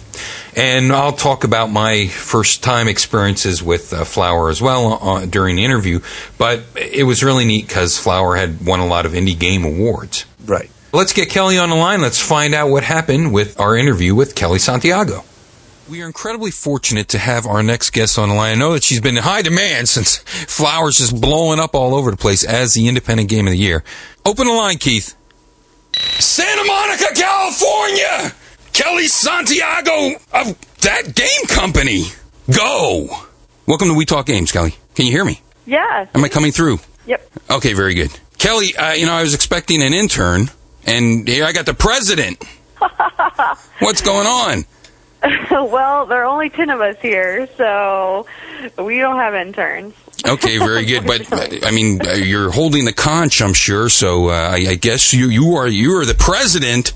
And I'll talk about my first-time experiences with Flower as well during the interview. But it was really neat because Flower had won a lot of indie game awards. Right. Let's get Kelly on the line. Let's find out what happened with our interview with Kelly Santiago. We are incredibly fortunate to have our next guest on the line. I know that she's been in high demand since Flower's just blowing up all over the place as the independent game of the year. Open the line, Keith. Santa Monica, California! Kelly Santiago of That Game Company! Go! Welcome to We Talk Games, Kelly. Can you hear me? Yeah. Am I coming through? Yep. Okay, very good. Kelly, I was expecting an intern, and here I got the president. What's going on? Well, there are only 10 of us here, so we don't have interns. Okay, very good. But I mean, you're holding the conch, I'm sure. So I guess you are the president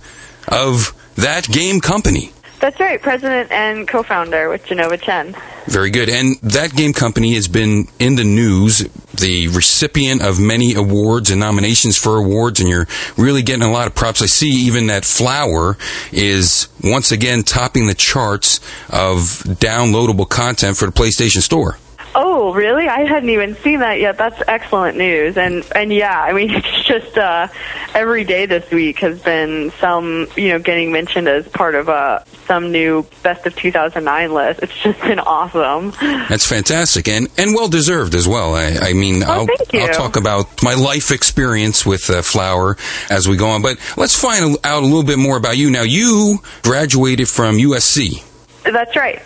of That Game Company. That's right, president and co-founder with Jenova Chen. Very good. And That Game Company has been in the news, the recipient of many awards and nominations for awards, and you're really getting a lot of props. I see even that Flower is once again topping the charts of downloadable content for the PlayStation Store. Oh, really? I hadn't even seen that yet. That's excellent news. And yeah, I mean, it's just every day this week has been some, getting mentioned as part of some new Best of 2009 list. It's just been awesome. That's fantastic and well-deserved as well. I mean, I'll talk about my life experience with Flower as we go on. But let's find out a little bit more about you. Now, you graduated from USC. That's right.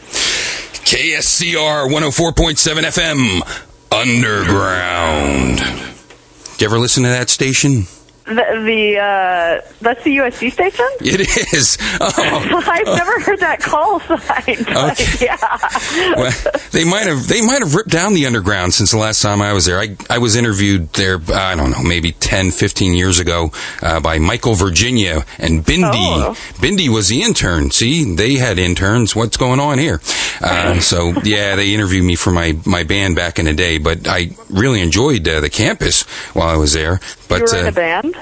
KSCR 104.7 FM, Underground. Did you ever listen to that station? That's the USC station? It is. Oh. I've never heard that call sign. Okay. Yeah. Well, they might have ripped down the Underground since the last time I was there. I was interviewed there, I don't know, maybe 10, 15 years ago by Michael Virginia and Bindi. Oh. Bindi was the intern. See, they had interns. What's going on here? So, yeah, they interviewed me for my band back in the day, but I really enjoyed the campus while I was there. But, you were in a band?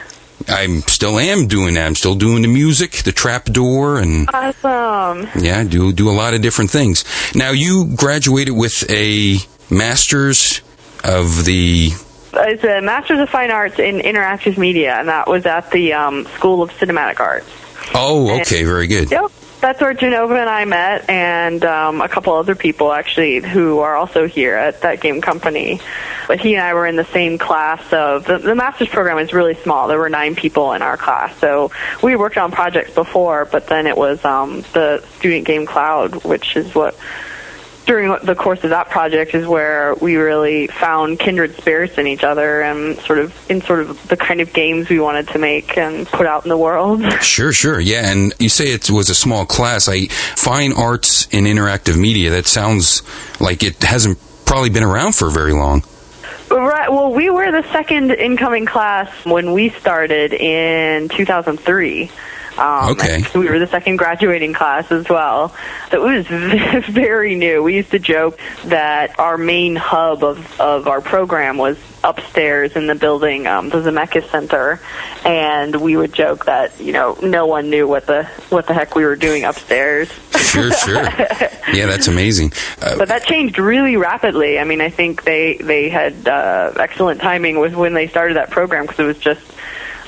I still am doing that. I'm still doing the music, the trapdoor, and awesome. Yeah, I do a lot of different things. Now, you graduated with a master's of It's a master's of fine arts in interactive media, and that was at the School of Cinematic Arts. Oh, okay, very good. Yep. That's where Jenova and I met, and a couple other people, actually, who are also here at That Game Company. But he and I were in the same class of... The master's program is really small. There were 9 people in our class. So we worked on projects before, but then it was the student game Cloud, which is what... During the course of that project is where we really found kindred spirits in each other and sort of the kind of games we wanted to make and put out in the world. Sure. Yeah, and you say it was a small class. Fine arts and interactive media, that sounds like it hasn't probably been around for very long. Right. Well, we were the second incoming class when we started in 2003. Okay. We were the second graduating class as well. So it was very new. We used to joke that our main hub of our program was upstairs in the building, the Zemeckis Center, and we would joke that, no one knew what the heck we were doing upstairs. Sure. Yeah, that's amazing. But that changed really rapidly. I mean, I think they had excellent timing with when they started that program because it was just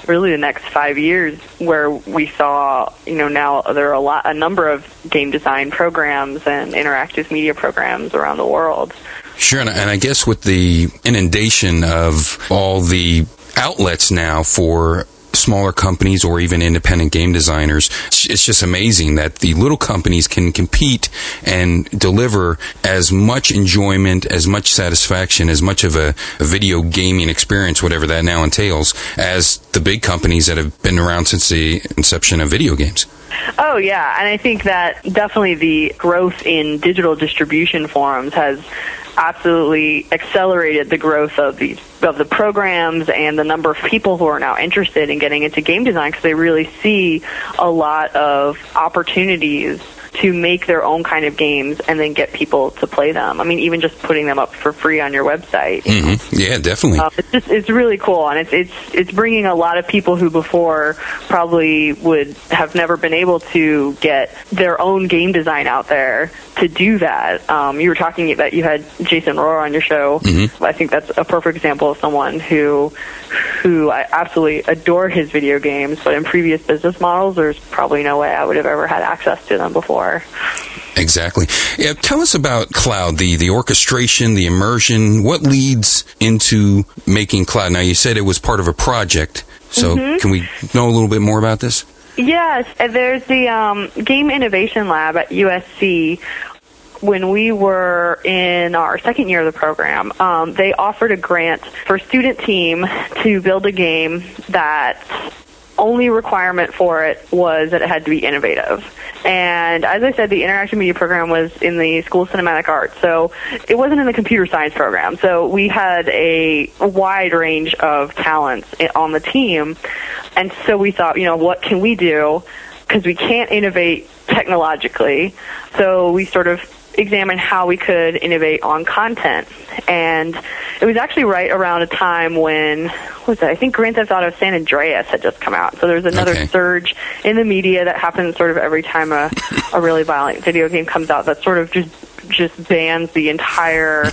really the next 5 years where we saw, now there are a number of game design programs and interactive media programs around the world. Sure, and I guess with the inundation of all the outlets now for smaller companies or even independent game designers, it's just amazing that the little companies can compete and deliver as much enjoyment, as much satisfaction, as much of a video gaming experience, whatever that now entails, as the big companies that have been around since the inception of video games. Oh, yeah, and I think that definitely the growth in digital distribution forums has absolutely accelerated the growth of the programs and the number of people who are now interested in getting into game design because they really see a lot of opportunities to make their own kind of games and then get people to play them. I mean, even just putting them up for free on your website. Mm-hmm. Yeah, definitely. It's really cool, and it's bringing a lot of people who before probably would have never been able to get their own game design out there to do that. You were talking that you had Jason Rohr on your show. Mm-hmm. I think that's a perfect example of someone who I absolutely adore his video games, but in previous business models, there's probably no way I would have ever had access to them before. Exactly. Yeah, tell us about Cloud, the orchestration, the immersion. What leads into making Cloud? Now, you said it was part of a project, so Can we know a little bit more about this? Yes. There's the Game Innovation Lab at USC. When we were in our second year of the program, they offered a grant for a student team to build a game that only requirement for it was that it had to be innovative. And as I said, the Interactive Media program was in the School of Cinematic Arts, so it wasn't in the Computer Science program. So we had a wide range of talents on the team. And so we thought, you know, what can we do? Because we can't innovate technologically. So we sort of examine how we could innovate on content. And it was actually right around a time when, what was it? I think Grand Theft Auto San Andreas had just come out. So there's another surge in the media that happens sort of every time a really violent video game comes out that sort of just bans the entire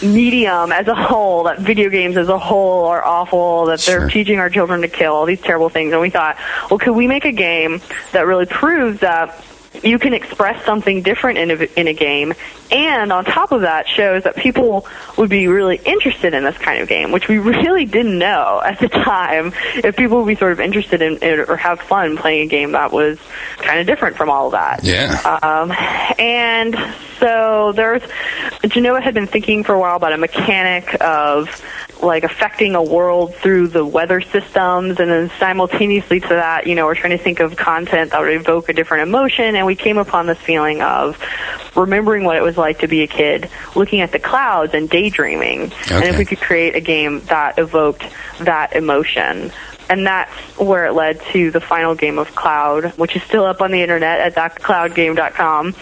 medium as a whole, that video games as a whole are awful, that they're teaching our children to kill, all these terrible things. And we thought, well, could we make a game that really proves that you can express something different in a game, and on top of that shows that people would be really interested in this kind of game, which we really didn't know at the time, if people would be sort of interested in it or have fun playing a game that was kind of different from all of that. And so there's, Jenova had been thinking for a while about a mechanic of like affecting a world through the weather systems, and then simultaneously to that, you know, we're trying to think of content that would evoke a different emotion, and we came upon this feeling of remembering what it was like to be a kid, looking at the clouds and daydreaming, and if we could create a game that evoked that emotion. And that's where it led to the final game of Cloud, which is still up on the internet at cloudgame.com,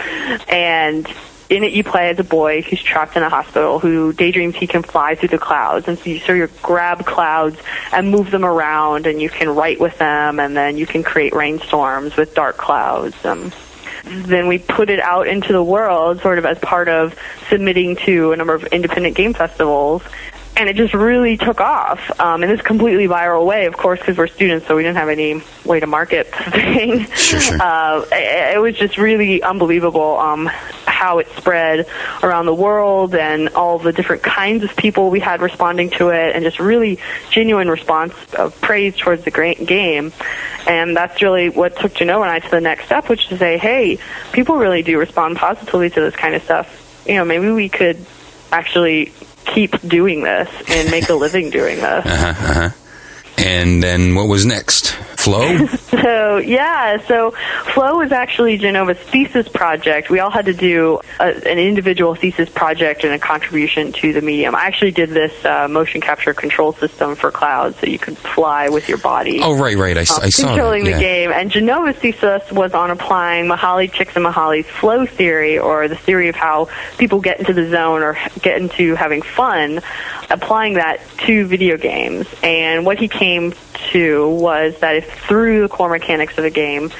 and in it, you play as a boy who's trapped in a hospital who daydreams he can fly through the clouds. And so you sort of grab clouds and move them around, and you can write with them, and then you can create rainstorms with dark clouds. Then we put it out into the world sort of as part of submitting to a number of independent game festivals. And it just really took off in this completely viral way, of course, because we're students, so we didn't have any way to market the thing. It was just really unbelievable how it spread around the world and all the different kinds of people we had responding to it, and just really genuine response of praise towards the great game. And that's really what took Jenova and I to the next step, which is to say, hey, people really do respond positively to this kind of stuff. You know, maybe we could actually keep doing this and make a living doing this. And then what was next? Flow? So Flow was actually Jenova's thesis project. We all had to do an individual thesis project and a contribution to the medium. I actually did this motion capture control system for Cloud, so you could fly with your body. I saw that. Controlling the game. And Jenova's thesis was on applying Mihaly Csikszentmihalyi's flow theory, or the theory of how people get into the zone or get into having fun, applying that to video games. And what he came to was that if through the core mechanics of the game,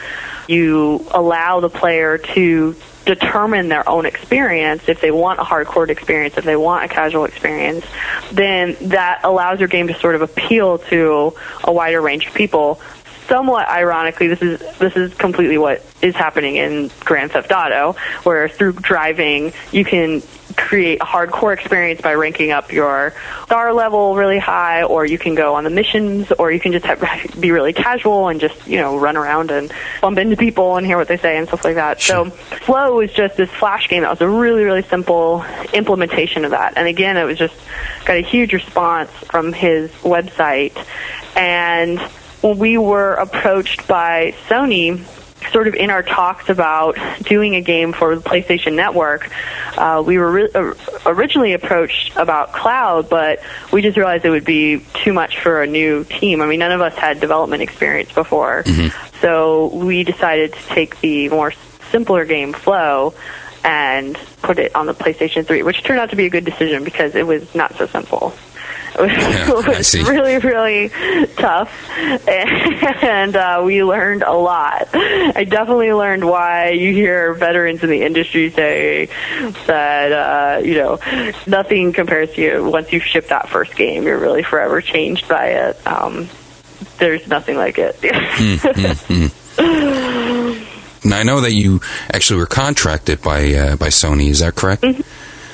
you allow the player to determine their own experience. If they want a hardcore experience, if they want a casual experience, then that allows your game to sort of appeal to a wider range of people. Somewhat ironically, this is completely what is happening in Grand Theft Auto, where through driving, you can create a hardcore experience by ranking up your star level really high, or you can go on the missions, or you can just be really casual and just, you know, run around and bump into people and hear what they say and stuff like that. So Flow was just this flash game that was a really, really simple implementation of that. And again, it was just got a huge response from his website. And when we were approached by Sony, sort of in our talks about doing a game for the PlayStation Network, we were originally approached about Cloud, but we just realized it would be too much for a new team. I mean, none of us had development experience before, so we decided to take the more simpler game, Flow, and put it on the PlayStation 3, which turned out to be a good decision because it was not so simple. It was really, really tough, and we learned a lot. I definitely learned why you hear veterans in the industry say that, you know, nothing compares to you. Once you've shipped that first game, you're really forever changed by it. There's nothing like it. Now, I know that you actually were contracted by Sony. Is that correct?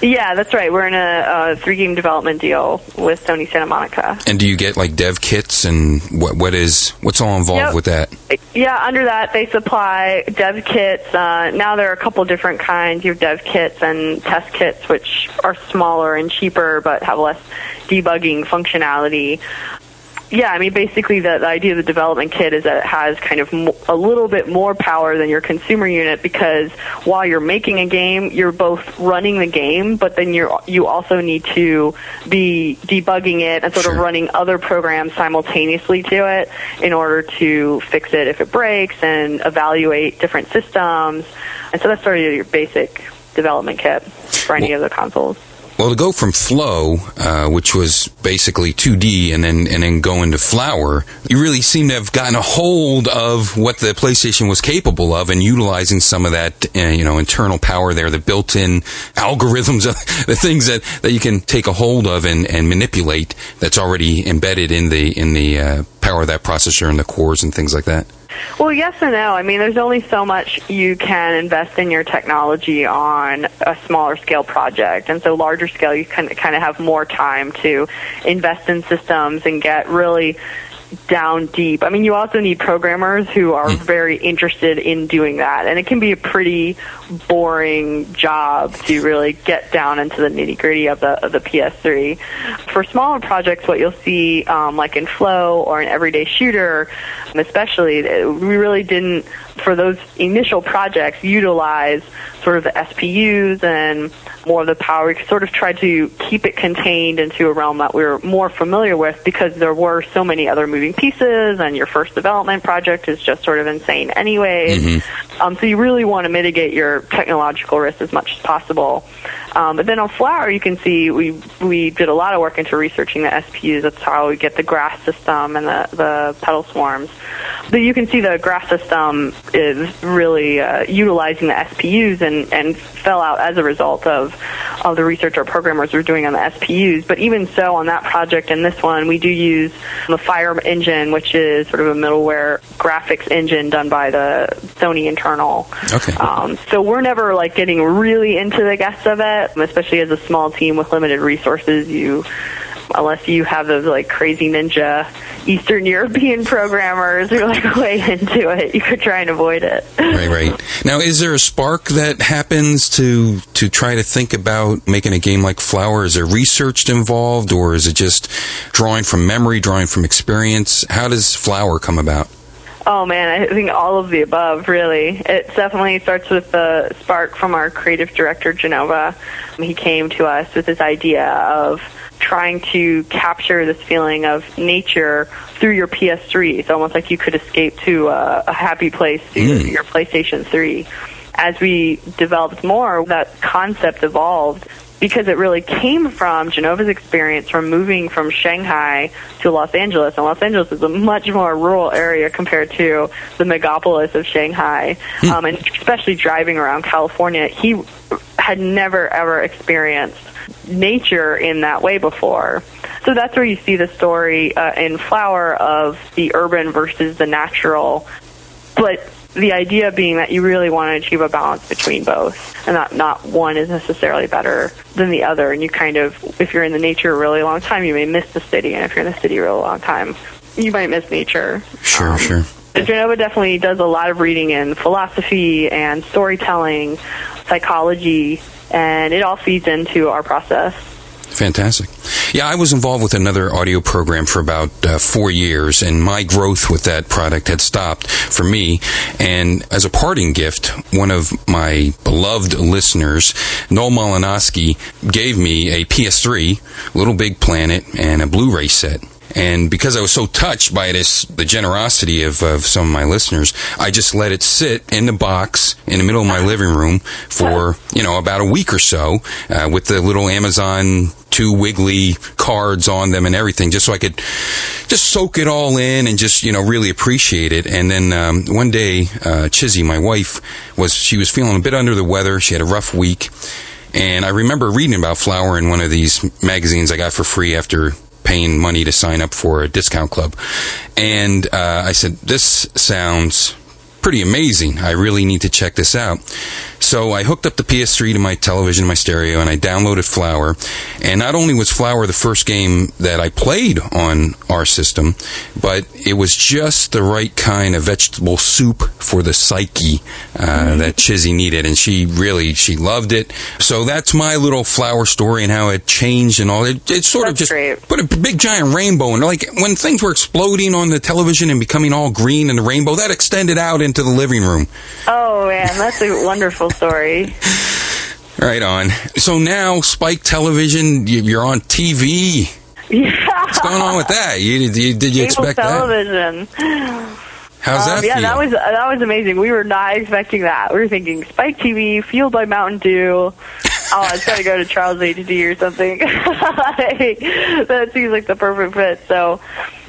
Yeah, that's right. We're in a three-game development deal with Sony Santa Monica. And do you get, like, dev kits and what's all involved with that? Yeah, under that, they supply dev kits. Now there are a couple different kinds. You have dev kits and test kits, which are smaller and cheaper but have less debugging functionality. Yeah, I mean, basically the idea of the development kit is that it has kind of a little bit more power than your consumer unit, because while you're making a game, you're both running the game, but then you also need to be debugging it and sort of running other programs simultaneously to it in order to fix it if it breaks and evaluate different systems. And so that's sort of your basic development kit for any of the consoles. Well, to go from Flow, which was basically 2D, and then go into Flower, you really seem to have gotten a hold of what the PlayStation was capable of, and utilizing some of that, internal power there, the built-in algorithms, the things that you can take a hold of and manipulate. That's already embedded in the power of that processor and the cores and things like that. Well, yes and no. I mean, there's only so much you can invest in your technology on a smaller scale project. And so larger scale, you can kind of have more time to invest in systems and get really down deep. I mean, you also need programmers who are very interested in doing that. And it can be a pretty boring job to really get down into the nitty-gritty of the PS3. For smaller projects, what you'll see, like in Flow or an Everyday Shooter, especially, we really didn't, for those initial projects, utilize sort of the SPUs and more of the power. We sort of tried to keep it contained into a realm that we were more familiar with, because there were so many other moving pieces, and your first development project is just sort of insane anyway. Mm-hmm. So you really want to mitigate your technological risk as much as possible. But then on Flower, you can see we did a lot of work into researching the SPUs. That's how we get the grass system and the petal swarms. But you can see the grass system is really utilizing the SPUs and fell out as a result of the research our programmers were doing on the SPUs. But even so, on that project and this one, we do use the Fire engine, which is sort of a middleware graphics engine done by the Sony internal. Okay. So we're never like getting really into the guts of it. Especially as a small team with limited resources, unless you have those like crazy ninja Eastern European programmers who are like way into it, you could try and avoid it. Right. Now, is there a spark that happens to try to think about making a game like Flower? Is there research involved, or is it just drawing from memory, drawing from experience? How does Flower come about? Oh, man, I think all of the above, really. It definitely starts with the spark from our creative director, Jenova. He came to us with this idea of trying to capture this feeling of nature through your PS3. It's almost like you could escape to a happy place through your PlayStation 3. As we developed more, that concept evolved, because it really came from Genova's experience from moving from Shanghai to Los Angeles. And Los Angeles is a much more rural area compared to the megapolis of Shanghai. And especially driving around California, he had never, ever experienced nature in that way before. So that's where you see the story in Flower of the urban versus the natural. But the idea being that you really want to achieve a balance between both, and that not one is necessarily better than the other. And you kind of, if you're in the nature a really long time, you may miss the city, and if you're in the city a really long time, you might miss nature. Sure. Jenova definitely does a lot of reading in philosophy and storytelling, psychology, and it all feeds into our process. Fantastic. Yeah, I was involved with another audio program for about 4 years, and my growth with that product had stopped for me. And as a parting gift, one of my beloved listeners, Noel Malinowski, gave me a PS3, Little Big Planet, and a Blu-ray set. And because I was so touched by the generosity of some of my listeners, I just let it sit in the box in the middle of my living room for, about a week or so with the little Amazon 2 wiggly cards on them and everything, just so I could just soak it all in and just, really appreciate it. And then one day, Chizzy, my wife, she was feeling a bit under the weather. She had a rough week. And I remember reading about Flower in one of these magazines I got for free after paying money to sign up for a discount club. And I said, this sounds pretty amazing. I really need to check this out. So I hooked up the PS3 to my television, my stereo, and I downloaded Flower. And not only was Flower the first game that I played on our system, but it was just the right kind of vegetable soup for the psyche that Chizzy needed. And she loved it. So that's my little Flower story and how it changed and all. It sort that's of just great. Put a big giant rainbow. And like when things were exploding on the television and becoming all green and the rainbow, that extended out into the living room. Oh, man, that's a wonderful story. Right on. So now, Spike Television, you're on TV. Yeah. What's going on with that? Did you expect television. That? How's that feel? Yeah, that was amazing. We were not expecting that. We were thinking Spike TV, fueled by Mountain Dew. Oh, it's got to go to Trials HD or something. That seems like the perfect fit. So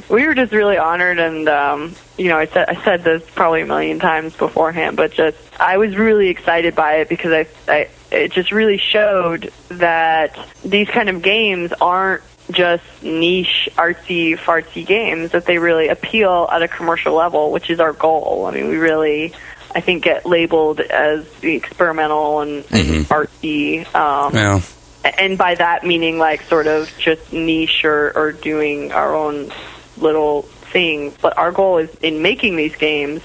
we were just really honored, and I said this probably a million times beforehand, but just I was really excited by it because it just really showed that these kind of games aren't just niche, artsy, fartsy games, that they really appeal at a commercial level, which is our goal. I mean, we really, I think, get labeled as the experimental and artsy. And by that meaning, like, sort of just niche or doing our own little thing. But our goal is in making these games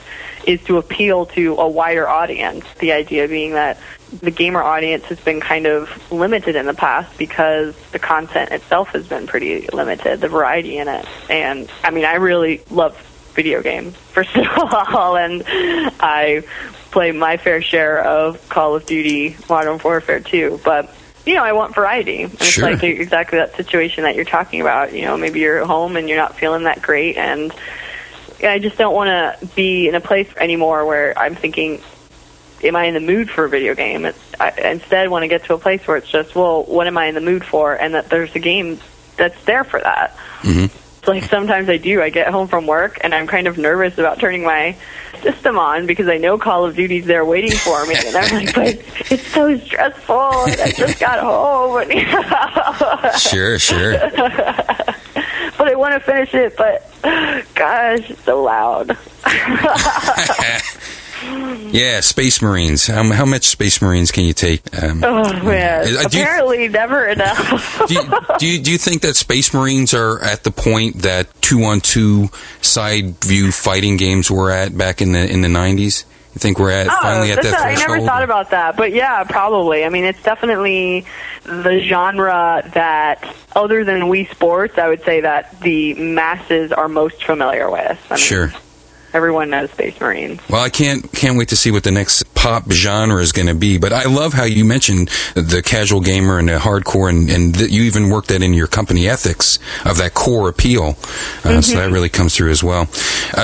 is to appeal to a wider audience. The idea being that the gamer audience has been kind of limited in the past because the content itself has been pretty limited, the variety in it. And, I mean, I really love video games, first of all, and I play my fair share of Call of Duty, Modern Warfare 2, but, you know, I want variety. And sure. It's like exactly that situation that you're talking about. You know, maybe you're at home and you're not feeling that great, and I just don't want to be in a place anymore where I'm thinking, am I in the mood for a video game? I instead want to get to a place where it's just, well, what am I in the mood for? And that there's a game that's there for that. Mm-hmm. It's like sometimes I do. I get home from work, and I'm kind of nervous about turning my system on because I know Call of Duty's there waiting for me. And I'm like, but it's so stressful. And I just got home. Sure. But I want to finish it, but gosh, it's so loud. Yeah, Space Marines. How much Space Marines can you take? Apparently never enough. do you think that Space Marines are at the point that 2-on-2 side view fighting games were at back in the 90s? You think we're finally at that threshold? I never thought about that, but yeah, probably. I mean, it's definitely the genre that, other than Wii Sports, I would say that the masses are most familiar with. I mean, sure. Everyone knows Space Marines. Well, I can't wait to see what the next pop genre is going to be. But I love how you mentioned the casual gamer and the hardcore, and you even worked that into your company ethics of that core appeal. So that really comes through as well.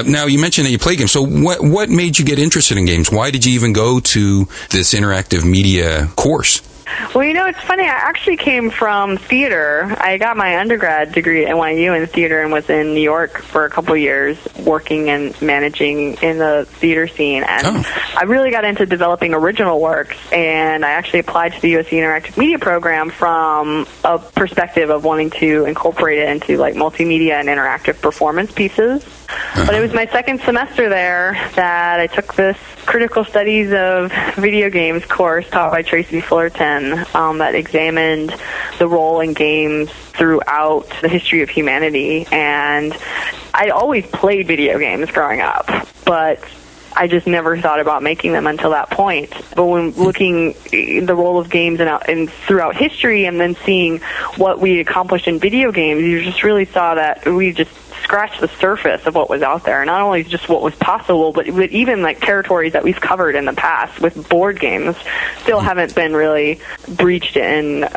Now, you mentioned that you play games. So what made you get interested in games? Why did you even go to this interactive media course? Well, you know, it's funny. I actually came from theater. I got my undergrad degree at NYU in theater and was in New York for a couple years working and managing in the theater scene. And I really got into developing original works, and I actually applied to the USC Interactive Media Program from a perspective of wanting to incorporate it into, like, multimedia and interactive performance pieces. But it was my second semester there that I took this critical studies of video games course taught by Tracy Fullerton that examined the role in games throughout the history of humanity. And I always played video games growing up, but I just never thought about making them until that point. But when looking at the role of games and throughout history and then seeing what we accomplished in video games, you just really saw that we just scratched the surface of what was out there. Not only just what was possible, but even like territories that we've covered in the past with board games still haven't been really breached in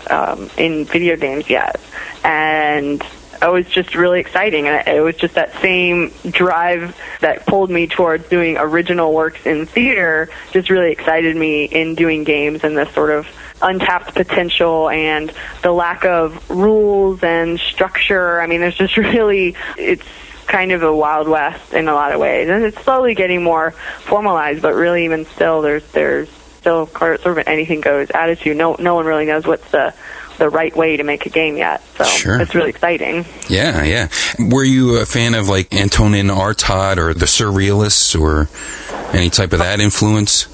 video games yet. And it was just really exciting, and it was just that same drive that pulled me towards doing original works in theater just really excited me in doing games and this sort of untapped potential and the lack of rules and structure. I mean, there's just really, it's kind of a wild west in a lot of ways, and it's slowly getting more formalized, but really even still, there's still sort of an anything goes attitude. No one really knows what's the the right way to make a game yet. So sure. It's really exciting. Yeah, yeah. Were you a fan of like Antonin Artaud or the Surrealists or any type of that influence?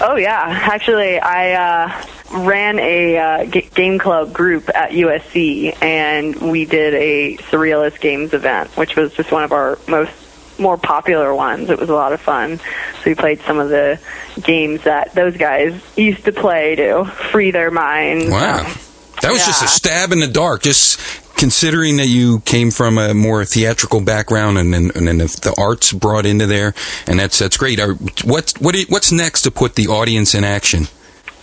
Oh, yeah. Actually, I ran a game club group at USC, and we did a Surrealist Games event, which was just one of our more popular ones. It was a lot of fun. So we played some of the games that those guys used to play to free their minds. Wow. That was just a stab in the dark, just considering that you came from a more theatrical background and the arts brought into there, and that's great. What's next to put the audience in action?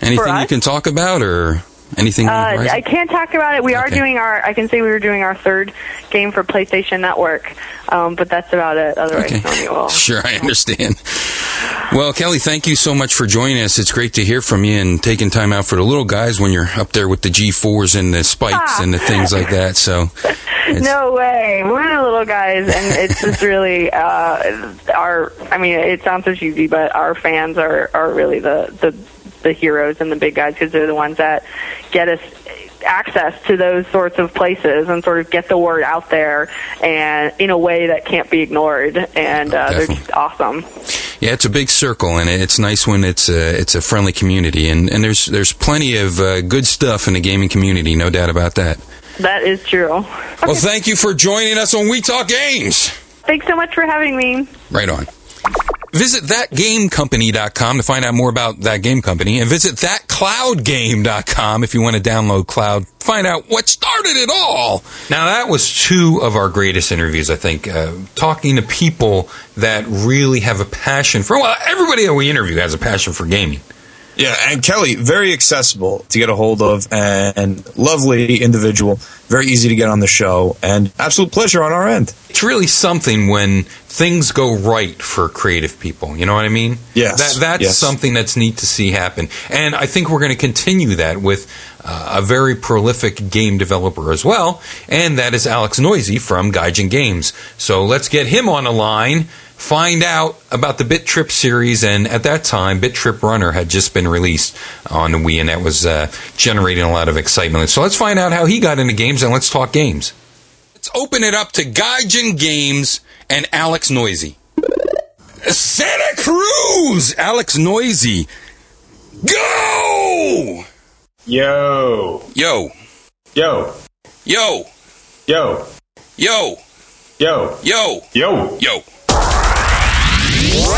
Anything you can talk about or anything? I can't talk about it. We are doing our third game for PlayStation Network, but that's about it. Otherwise, sure, I understand. Well, Kelly, thank you so much for joining us. It's great to hear from you and taking time out for the little guys when you're up there with the G4s and the spikes and the things like that. So, no way. We're the little guys, and it's just really it sounds so cheesy, but our fans are really the heroes and the big guys, because they're the ones that get us access to those sorts of places and sort of get the word out there and in a way that can't be ignored. And they're just awesome. Yeah, it's a big circle, and it's nice when it's a friendly community. And there's plenty of good stuff in the gaming community, no doubt about that. That is true. Okay. Well, thank you for joining us on We Talk Games. Thanks so much for having me. Right on. Visit thatgamecompany.com to find out more about That Game Company, and visit thatcloudgame.com if you want to download Cloud, find out what started it all. Now, that was two of our greatest interviews, I think, talking to people that really have a passion for, well, everybody that we interview has a passion for gaming. Yeah, and Kelly, very accessible to get a hold of, and lovely individual, very easy to get on the show, and absolute pleasure on our end. It's really something when things go right for creative people, you know what I mean? Yes. That's something that's neat to see happen, and I think we're going to continue that with a very prolific game developer as well, and that is Alex Noisy from Gaijin Games. So let's get him on the line. Find out about the Bit.Trip series, and at that time, Bit.Trip Runner had just been released on the Wii, and that was generating a lot of excitement. So let's find out how he got into games, and let's talk games. Let's open it up to Gaijin Games and Alex Noisy. Santa Cruz! Alex Noisy. Go! Yo. Yo. Yo. Yo. Yo. Yo. Yo. Yo. Yo. Yo. Yo,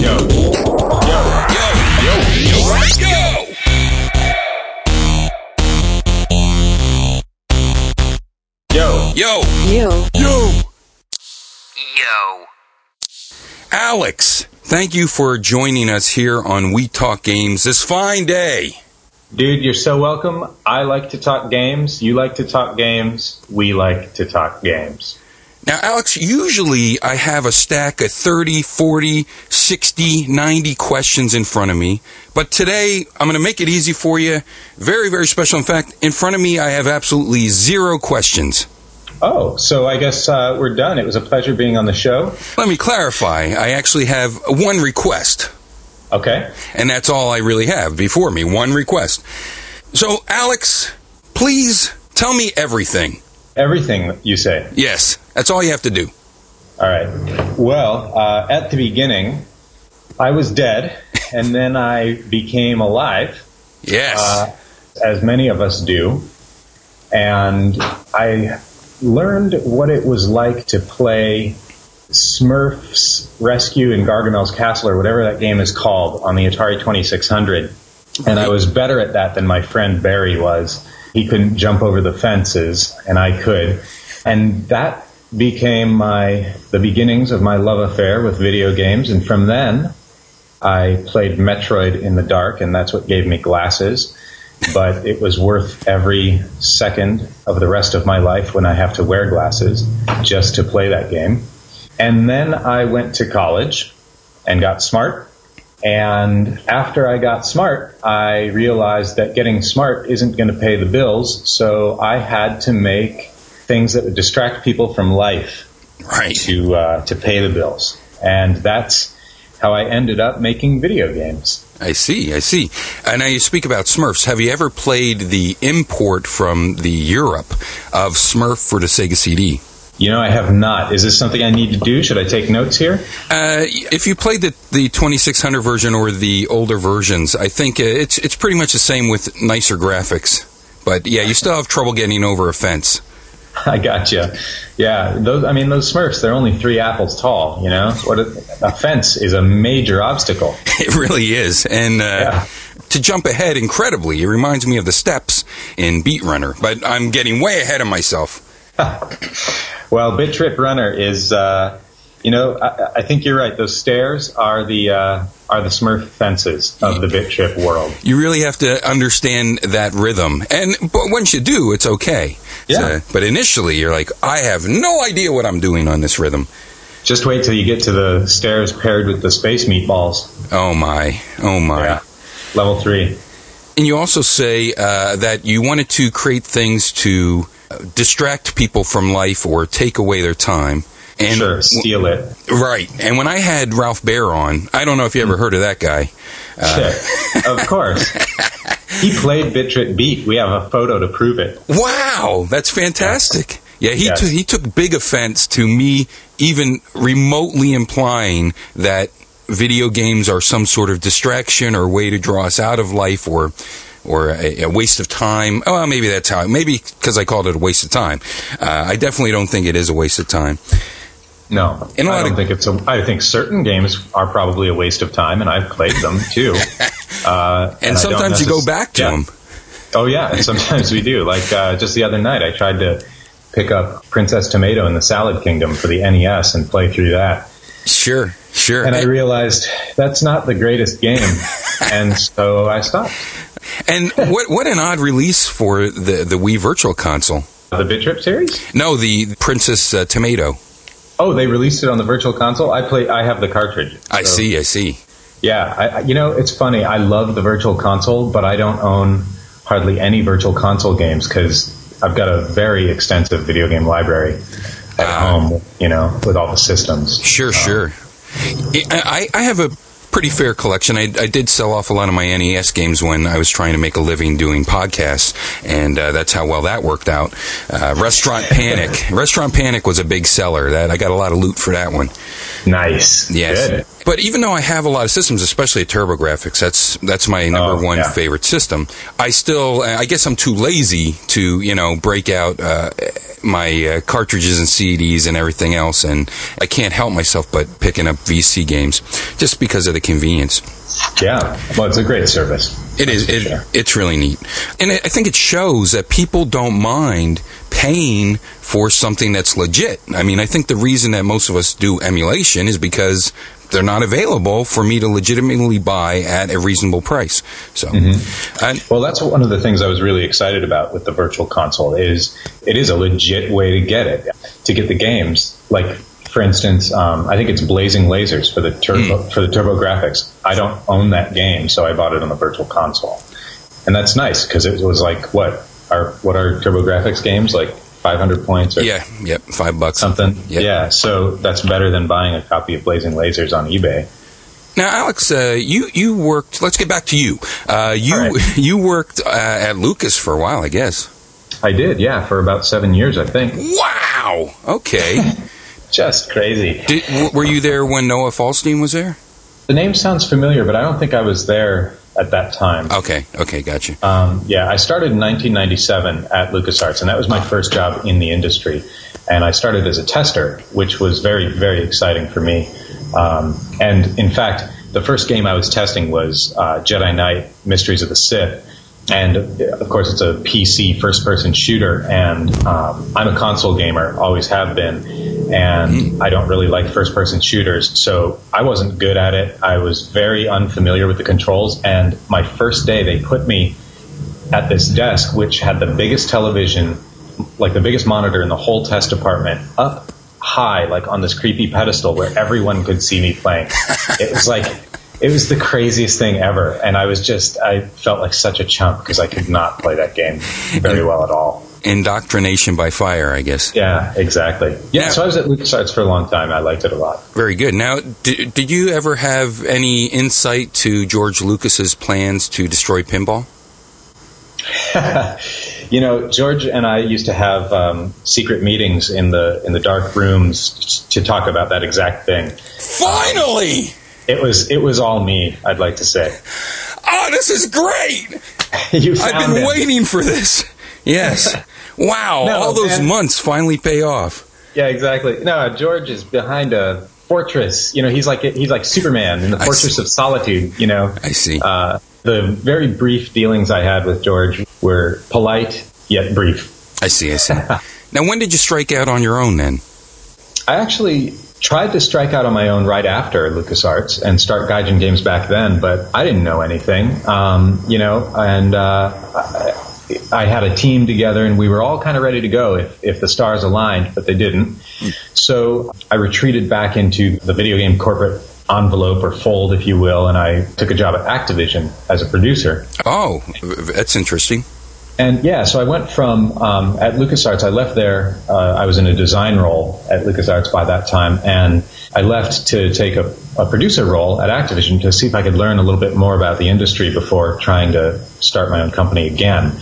yo, yo, yo, Yo. Yo. Yo. Yo. Alex, thank you for joining us here on We Talk Games this fine day. Dude, you're so welcome. I like to talk games. You like to talk games. We like to talk games. Now, Alex, usually I have a stack of 30, 40, 60, 90 questions in front of me. But today, I'm going to make it easy for you. Very, very special. In fact, in front of me, I have absolutely zero questions. Oh, so I guess we're done. It was a pleasure being on the show. Let me clarify. I actually have one request. Okay. And that's all I really have before me, one request. So, Alex, please tell me everything. Everything you say? Yes. That's all you have to do. All right. Well, at the beginning, I was dead, and then I became alive. Yes. As many of us do. And I learned what it was like to play Smurfs Rescue in Gargamel's Castle, or whatever that game is called, on the Atari 2600. And I was better at that than my friend Barry was. He couldn't jump over the fences, and I could. And that became the beginnings of my love affair with video games. And from then, I played Metroid in the dark, and that's what gave me glasses. But it was worth every second of the rest of my life when I have to wear glasses just to play that game. And then I went to college and got smart And after I got smart, I realized that getting smart isn't going to pay the bills, so I had to make things that would distract people from life, right, to pay the bills. And that's how I ended up making video games. I see. Now you speak about Smurfs. Have you ever played the import from the Europe of Smurf for the Sega CD? You know, I have not. Is this something I need to do? Should I take notes here? If you played the 2600 version or the older versions, I think it's pretty much the same with nicer graphics. But, yeah, you still have trouble getting over a fence. I gotcha. Yeah, those Smurfs, they're only 3 apples tall, you know? A fence is a major obstacle. It really is. And to jump ahead incredibly, it reminds me of the steps in Beat Runner. But I'm getting way ahead of myself. Well, Bit.Trip Runner is, I think you're right. Those stairs are the Smurf fences of the Bit.Trip world. You really have to understand that rhythm, but once you do, it's okay. Yeah. But initially, you're like, I have no idea what I'm doing on this rhythm. Just wait till you get to the stairs paired with the space meatballs. Oh my! Yeah. Level 3. And you also say that you wanted to create things to distract people from life or take away their time. And sure, steal it. Right. And when I had Ralph Baer on, I don't know if you ever heard of that guy. Of course. He played Bit.Trip Beat. We have a photo to prove it. Wow, that's fantastic. Yeah, he took big offense to me even remotely implying that video games are some sort of distraction or way to draw us out of life or a waste of time. Oh, well, maybe that's how. Maybe because I called it a waste of time. I definitely don't think it is a waste of time. No, I think certain games are probably a waste of time, and I've played them too. And sometimes you go back to them. Oh yeah, and sometimes we do. Like just the other night, I tried to pick up Princess Tomato in the Salad Kingdom for the NES and play through that. Sure. And I realized that's not the greatest game, and so I stopped. And what an odd release for the Wii Virtual Console. The Bit.Trip series? No, the Princess Tomato. Oh, they released it on the Virtual Console? I have the cartridge. So. I see. Yeah, it's funny. I love the Virtual Console, but I don't own hardly any Virtual Console games because I've got a very extensive video game library at home, with all the systems. Sure. I have a pretty fair collection. I did sell off a lot of my NES games when I was trying to make a living doing podcasts, and that's how well that worked out. Restaurant Panic. Restaurant Panic was a big seller. That I got a lot of loot for that one. Nice. Yes. Good. But even though I have a lot of systems, especially TurboGrafx, that's my number one favorite system. I guess I'm too lazy to, break out my cartridges and CDs and everything else, and I can't help myself but picking up VC games just because of the convenience. Yeah, well, it's a great service. It is. It's really neat. And I think it shows that people don't mind paying for something that's legit. I mean, I think the reason that most of us do emulation is because they're not available for me to legitimately buy at a reasonable price. So, well, that's one of the things I was really excited about with the Virtual Console is it is a legit way to get it, to get the games. Like, for instance, I think it's Blazing Lasers for the TurboGrafx. I don't own that game, so I bought it on the Virtual Console, and that's nice because it was like what are TurboGrafx games like 500 points or $5 something. Yep. Yeah, so that's better than buying a copy of Blazing Lasers on eBay. Now, Alex, you worked. Let's get back to you. You worked at Lucas for a while, I guess. I did, yeah, for about 7 years, I think. Wow. Okay. Just crazy. Were you there when Noah Falstein was there? The name sounds familiar, but I don't think I was there at that time. Okay, gotcha. I started in 1997 at LucasArts, and that was my first job in the industry. And I started as a tester, which was very, very exciting for me. And, in fact, the first game I was testing was Jedi Knight, Mysteries of the Sith. And, of course, it's a PC first-person shooter, and I'm a console gamer, always have been, and I don't really like first-person shooters, so I wasn't good at it. I was very unfamiliar with the controls, and my first day they put me at this desk, which had the biggest television, like the biggest monitor in the whole test department, up high, like on this creepy pedestal where everyone could see me playing. It was like... It was the craziest thing ever, and I felt like such a chump because I could not play that game very well at all. Indoctrination by fire, I guess. Yeah, exactly. Yeah, so I was at LucasArts for a long time. I liked it a lot. Very good. Now, did you ever have any insight to George Lucas's plans to destroy pinball? You know, George and I used to have secret meetings in the dark rooms to talk about that exact thing. Finally! It was all me, I'd like to say. Oh, this is great! I've been waiting for this. Yes. Wow, all those months finally pay off. Yeah, exactly. No, George is behind a fortress. You know, he's like Superman in the Fortress of Solitude, you know. I see. The very brief dealings I had with George were polite, yet brief. I see. Now, when did you strike out on your own, then? I actually tried to strike out on my own right after LucasArts and start Gaijin Games back then, but I didn't know anything, I had a team together, and we were all kind of ready to go if the stars aligned, but they didn't. So I retreated back into the video game corporate envelope or fold, if you will, and I took a job at Activision as a producer. Oh, that's interesting. And yeah, so I went from, at LucasArts, I left there, I was in a design role at LucasArts by that time, and I left to take a producer role at Activision to see if I could learn a little bit more about the industry before trying to start my own company again,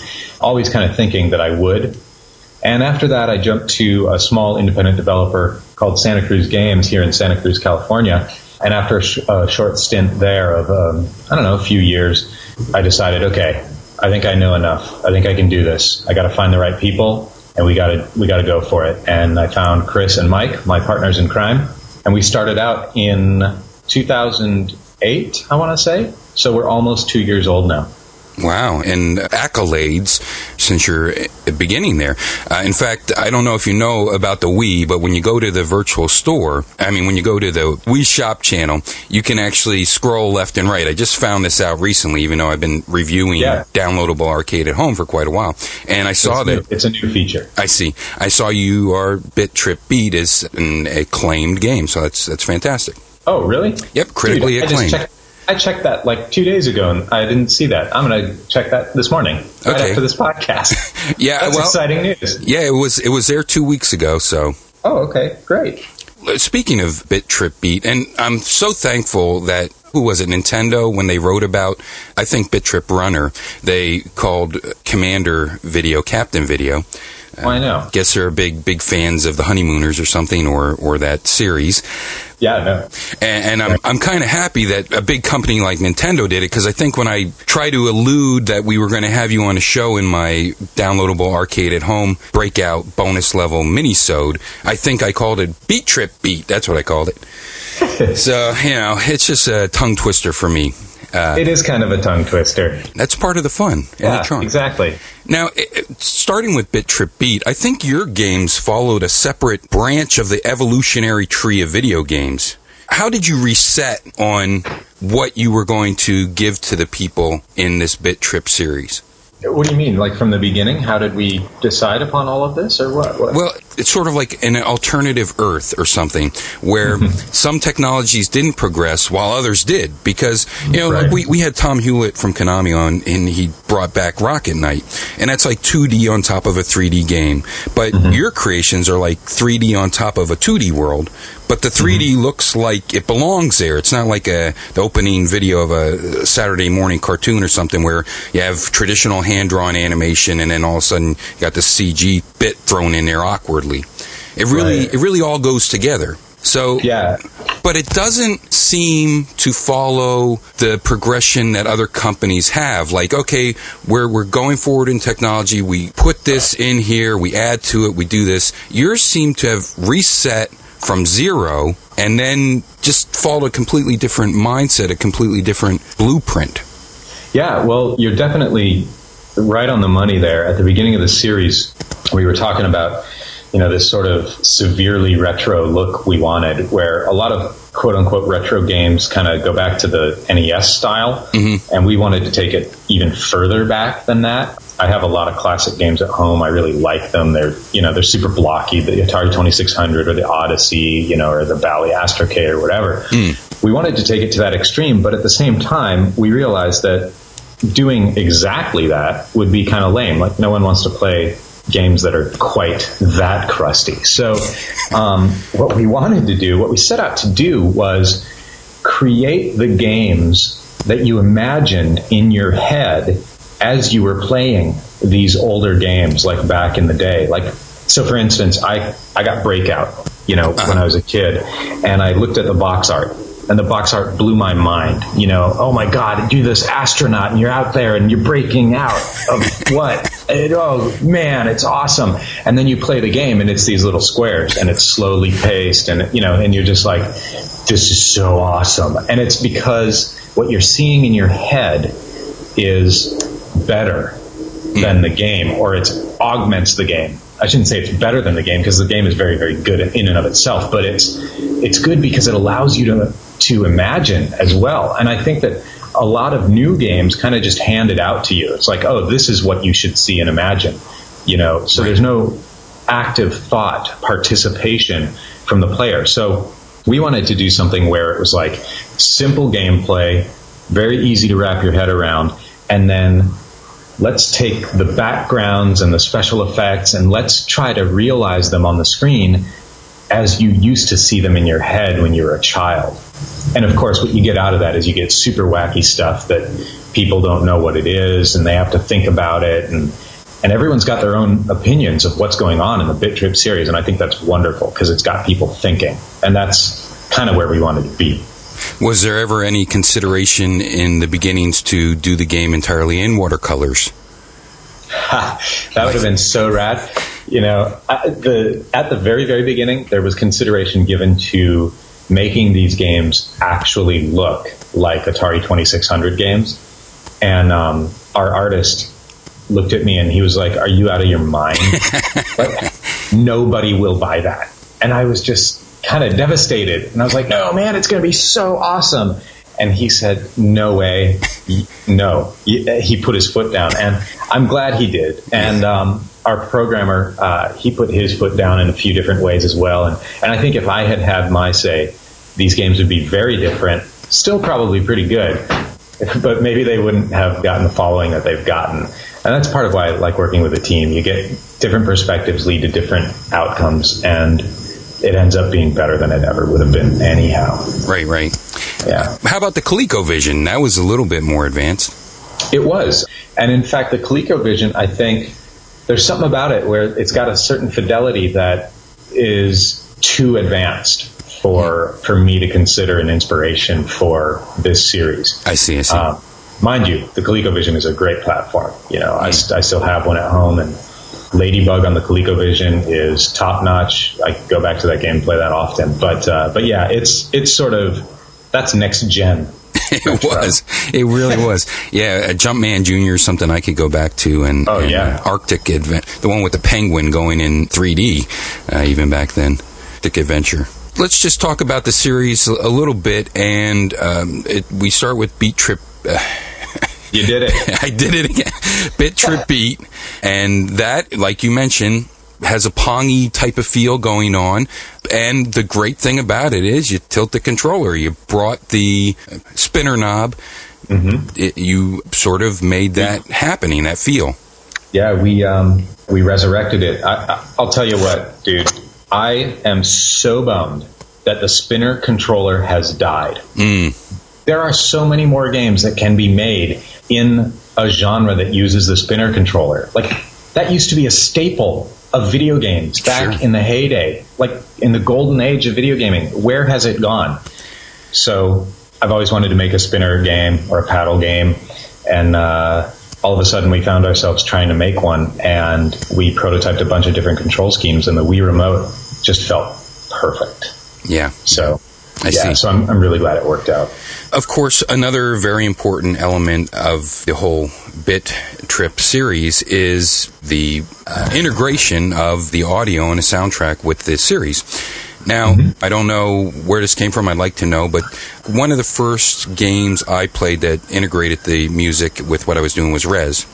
always kind of thinking that I would. And after that, I jumped to a small independent developer called Santa Cruz Games here in Santa Cruz, California. And after a short stint there of, a few years, I decided, okay, I think I know enough. I think I can do this. I got to find the right people, and we got to go for it. And I found Chris and Mike, my partners in crime, and we started out in 2008, I want to say. So we're almost 2 years old now. Wow, and accolades since you're beginning there. In fact, I don't know if you know about the Wii, but when you go to the virtual store, when you go to the Wii Shop channel, you can actually scroll left and right. I just found this out recently, even though I've been reviewing downloadable arcade at home for quite a while. And I saw that... It's a new feature. I see. I saw you are Bit.Trip beat as an acclaimed game, so that's fantastic. Oh, really? Yep, critically acclaimed. I checked that like 2 days ago, and I didn't see that. I'm going to check that this morning, right after this podcast. Yeah, that's exciting news. Yeah, it was there 2 weeks ago. So. Oh, okay, great. Speaking of Bit.Trip beat, and I'm so thankful that Nintendo, when they wrote about, I think Bit.Trip Runner, they called Commander Video Captain Video. Oh, I know. Guess they're big fans of The Honeymooners or something, or that series. Yeah, I know. And I'm kind of happy that a big company like Nintendo did it, because I think when I tried to allude that we were going to have you on a show in my downloadable arcade at home breakout bonus level minisode, I think I called it Bit.Trip Beat. That's what I called it. So, it's just a tongue twister for me. It is kind of a tongue twister. That's part of the fun. Yeah, exactly. Now, starting with Bit.Trip Beat, I think your games followed a separate branch of the evolutionary tree of video games. How did you reset on what you were going to give to the people in this Bit.Trip series? What do you mean? Like from the beginning? How did we decide upon all of this, or what? Well, it's sort of like an alternative Earth or something, where some technologies didn't progress while others did. Because, like we had Tom Hewlett from Konami on, and he brought back Rocket Knight. And that's like 2D on top of a 3D game. But your creations are like 3D on top of a 2D world. But the 3D looks like it belongs there. It's not like the opening video of a Saturday morning cartoon or something where you have traditional hand-drawn animation and then all of a sudden you got the CG bit thrown in there awkwardly. It really all goes together. So, but it doesn't seem to follow the progression that other companies have. Like, okay, we're going forward in technology. We put this in here. We add to it. We do this. Yours seem to have reset from zero, and then just followed a completely different mindset, a completely different blueprint. Yeah, well, you're definitely right on the money there. At the beginning of the series, we were talking about, this sort of severely retro look we wanted, where a lot of quote-unquote retro games kind of go back to the NES style, and we wanted to take it even further back than that. I have a lot of classic games at home. I really like them. They're, they're super blocky, the Atari 2600 or the Odyssey, or the Bally Astrocade or whatever. we wanted to take it to that extreme, but at the same time, we realized that doing exactly that would be kind of lame. Like, no one wants to play games that are quite that crusty. So what we wanted to do, what we set out to do, was create the games that you imagined in your head as you were playing these older games, like back in the day. Like, so for instance, I got Breakout, you know, when I was a kid, and I looked at the box art, and the box art blew my mind. You know, oh my God, you're this astronaut and you're out there and you're breaking out of what? And, oh man, it's awesome. And then you play the game and it's these little squares and it's slowly paced, and, you know, and you're just like, this is so awesome. And it's because what you're seeing in your head is better than the game, or it augments the game. I shouldn't say it's better than the game, because the game is very, very good in and of itself, but it's good because it allows you to imagine as well. And I think that a lot of new games kind of just hand it out to you. It's like, oh, this is what you should see and imagine, you know. So there's no active thought participation from the player. So we wanted to do something where it was like simple gameplay, very easy to wrap your head around, and then let's take the backgrounds and the special effects and let's try to realize them on the screen as you used to see them in your head when you were a child. And of course, what you get out of that is you get super wacky stuff that people don't know what it is, and they have to think about it, and everyone's got their own opinions of what's going on in the Bit.Trip series, and I think that's wonderful because it's got people thinking, and that's kind of where we wanted to be. Was there ever any consideration in the beginnings to do the game entirely in watercolors? That would have been so rad. You know, at the very, very beginning, there was consideration given to making these games actually look like Atari 2600 games. And our artist looked at me and he was like, "Are you out of your mind? Like, nobody will buy that." And I was just kind of devastated, and I was like, "No, man, it's going to be so awesome." And he said, "No way, no." He put his foot down, and I'm glad he did. And our programmer, he put his foot down in a few different ways as well. And I think if I had had my say, these games would be very different. Still, probably pretty good, but maybe they wouldn't have gotten the following that they've gotten. And that's part of why I like working with a team. You get different perspectives lead to different outcomes, and it ends up being better than it ever would have been anyhow. Right. Yeah. How about the ColecoVision? That was a little bit more advanced. It was. And in fact, the ColecoVision, I think there's something about it where it's got a certain fidelity that is too advanced for me to consider an inspiration for this series. I see. Mind you, the ColecoVision is a great platform. You know, I still have one at home, and Ladybug on the ColecoVision is top-notch. I go back to that game and play that often. But yeah, it's sort of, that's next-gen. It was. It really was. Yeah, Jumpman Jr. is something I could go back to. Arctic Adventure, the one with the penguin going in 3D, even back then, Arctic Adventure. Let's just talk about the series a little bit, and we start with Bit.Trip. You did it. I did it again. Bit.Trip Beat. And that, like you mentioned, has a Pong-y type of feel going on. And the great thing about it is you tilt the controller. You brought the spinner knob. Mm-hmm. You sort of made that happening, that feel. Yeah, we resurrected it. I'll tell you what, dude. I am so bummed that the spinner controller has died. There are so many more games that can be made in a genre that uses the spinner controller. Like, that used to be a staple of video games back in the heyday, like in the golden age of video gaming. Where has it gone? So I've always wanted to make a spinner game or a paddle game, and all of a sudden we found ourselves trying to make one, and we prototyped a bunch of different control schemes, and the Wii Remote just felt perfect. Yeah. So I see. So I'm really glad it worked out. Of course, another very important element of the whole Bit.Trip series is the integration of the audio and a soundtrack with this series. Now, I don't know where this came from, I'd like to know, but one of the first games I played that integrated the music with what I was doing was Rez.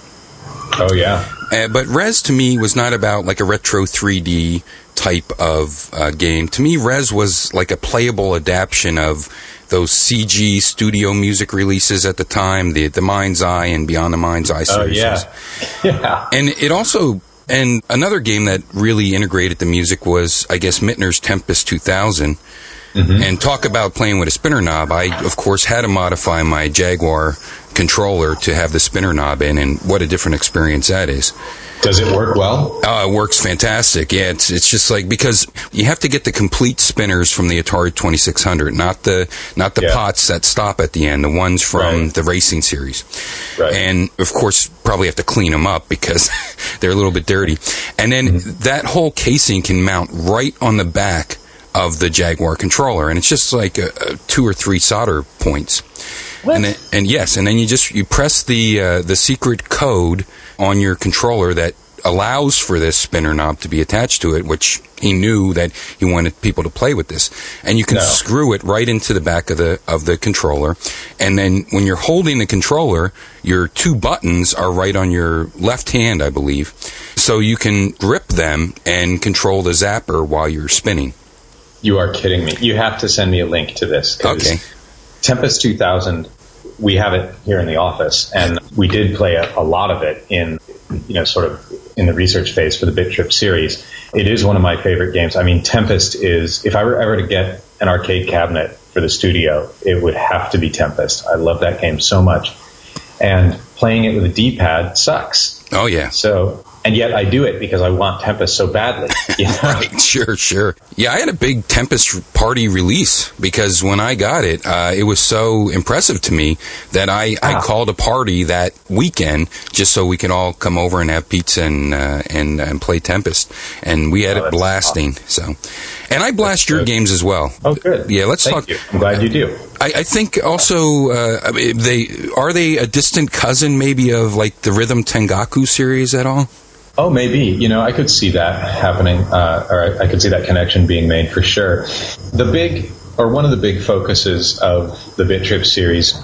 Oh, yeah. But Rez, to me, was not about like a retro 3D type of game. To me, Rez was like a playable adaptation of those CG studio music releases at the time, the Mind's Eye and Beyond the Mind's Eye series. Yeah. And it also, and another game that really integrated the music was, I guess, Mittner's Tempest 2000. Mm-hmm. And talk about playing with a spinner knob. I, of course, had to modify my Jaguar controller to have the spinner knob in, and what a different experience that is. Does it work well? It works fantastic. Yeah, it's just like, because you have to get the complete spinners from the Atari 2600, not the pots that stop at the end, the ones from the racing series. Right. And, of course, probably have to clean them up because they're a little bit dirty. And then that whole casing can mount right on the back of the Jaguar controller, and it's just like a 2 or 3 solder points. What? And then you press the secret code on your controller that allows for this spinner knob to be attached to it, which he knew that he wanted people to play with this, and you can screw it right into the back of the controller. And then when you're holding the controller, your 2 buttons are right on your left hand, I believe, so you can grip them and control the zapper while you're spinning. You are kidding me. You have to send me a link to this. Okay. Tempest 2000, we have it here in the office, and we did play a lot of it in, sort of in the research phase for the Bit.Trip series. It is one of my favorite games. I mean, Tempest is, if I were ever to get an arcade cabinet for the studio, it would have to be Tempest. I love that game so much. And playing it with a D-pad sucks. Oh, yeah. So... and yet I do it because I want Tempest so badly. Right, sure. Yeah, I had a big Tempest party release because when I got it, it was so impressive to me that I called a party that weekend just so we could all come over and have pizza and play Tempest. And we had it blasting. Awesome. So, and I blast your games as well. Oh, good. Yeah, let's talk. Thank you. I'm glad you do. I think also they a distant cousin maybe of like the Rhythm Tengaku series at all? Oh, maybe. I could see that happening, or I could see that connection being made for sure. One of the big focuses of the Bit.Trip series,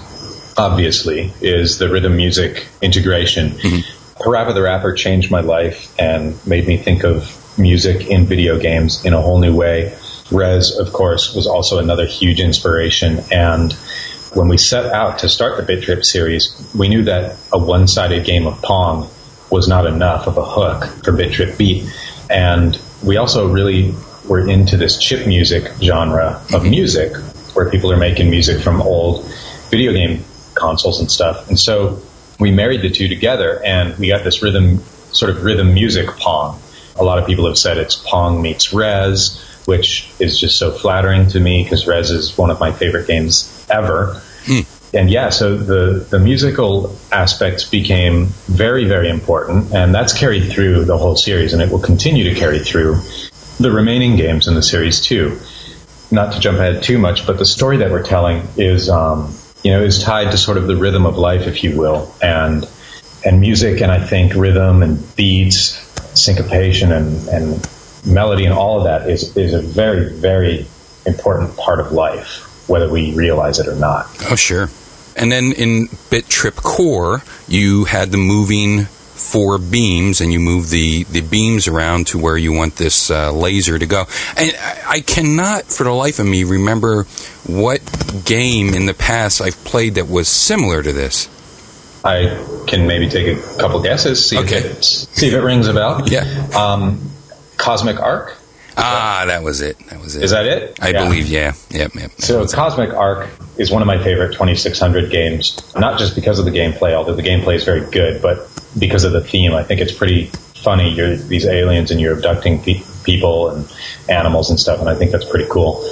obviously, is the rhythm music integration. Mm-hmm. Parappa the Rapper changed my life and made me think of music in video games in a whole new way. Rez, of course, was also another huge inspiration, and when we set out to start the Bit.Trip series, we knew that a one-sided game of Pong was not enough of a hook for Bit.Trip Beat. And we also really were into this chip music genre of music, where people are making music from old video game consoles and stuff. And so we married the two together, and we got this rhythm, sort of rhythm music Pong. A lot of people have said it's Pong meets Rez, which is just so flattering to me because Rez is one of my favorite games ever. And yeah, so the musical aspects became very, very important, and that's carried through the whole series, and it will continue to carry through the remaining games in the series too. Not to jump ahead too much, but the story that we're telling is tied to sort of the rhythm of life, if you will, and music, and I think rhythm and beats, syncopation and melody and all of that is a very, very important part of life, whether we realize it or not. Oh, sure. And then in Bit.Trip Core, you had the moving 4 beams, and you move the beams around to where you want this laser to go. And I cannot, for the life of me, remember what game in the past I've played that was similar to this. I can maybe take a couple guesses, see if it rings a bell. Yeah. Cosmic Arc? That was it. Is that it? I believe. So Cosmic Arc is one of my favorite 2600 games, not just because of the gameplay, although the gameplay is very good, but because of the theme. I think it's pretty funny. You're these aliens and you're abducting people and animals and stuff, and I think that's pretty cool.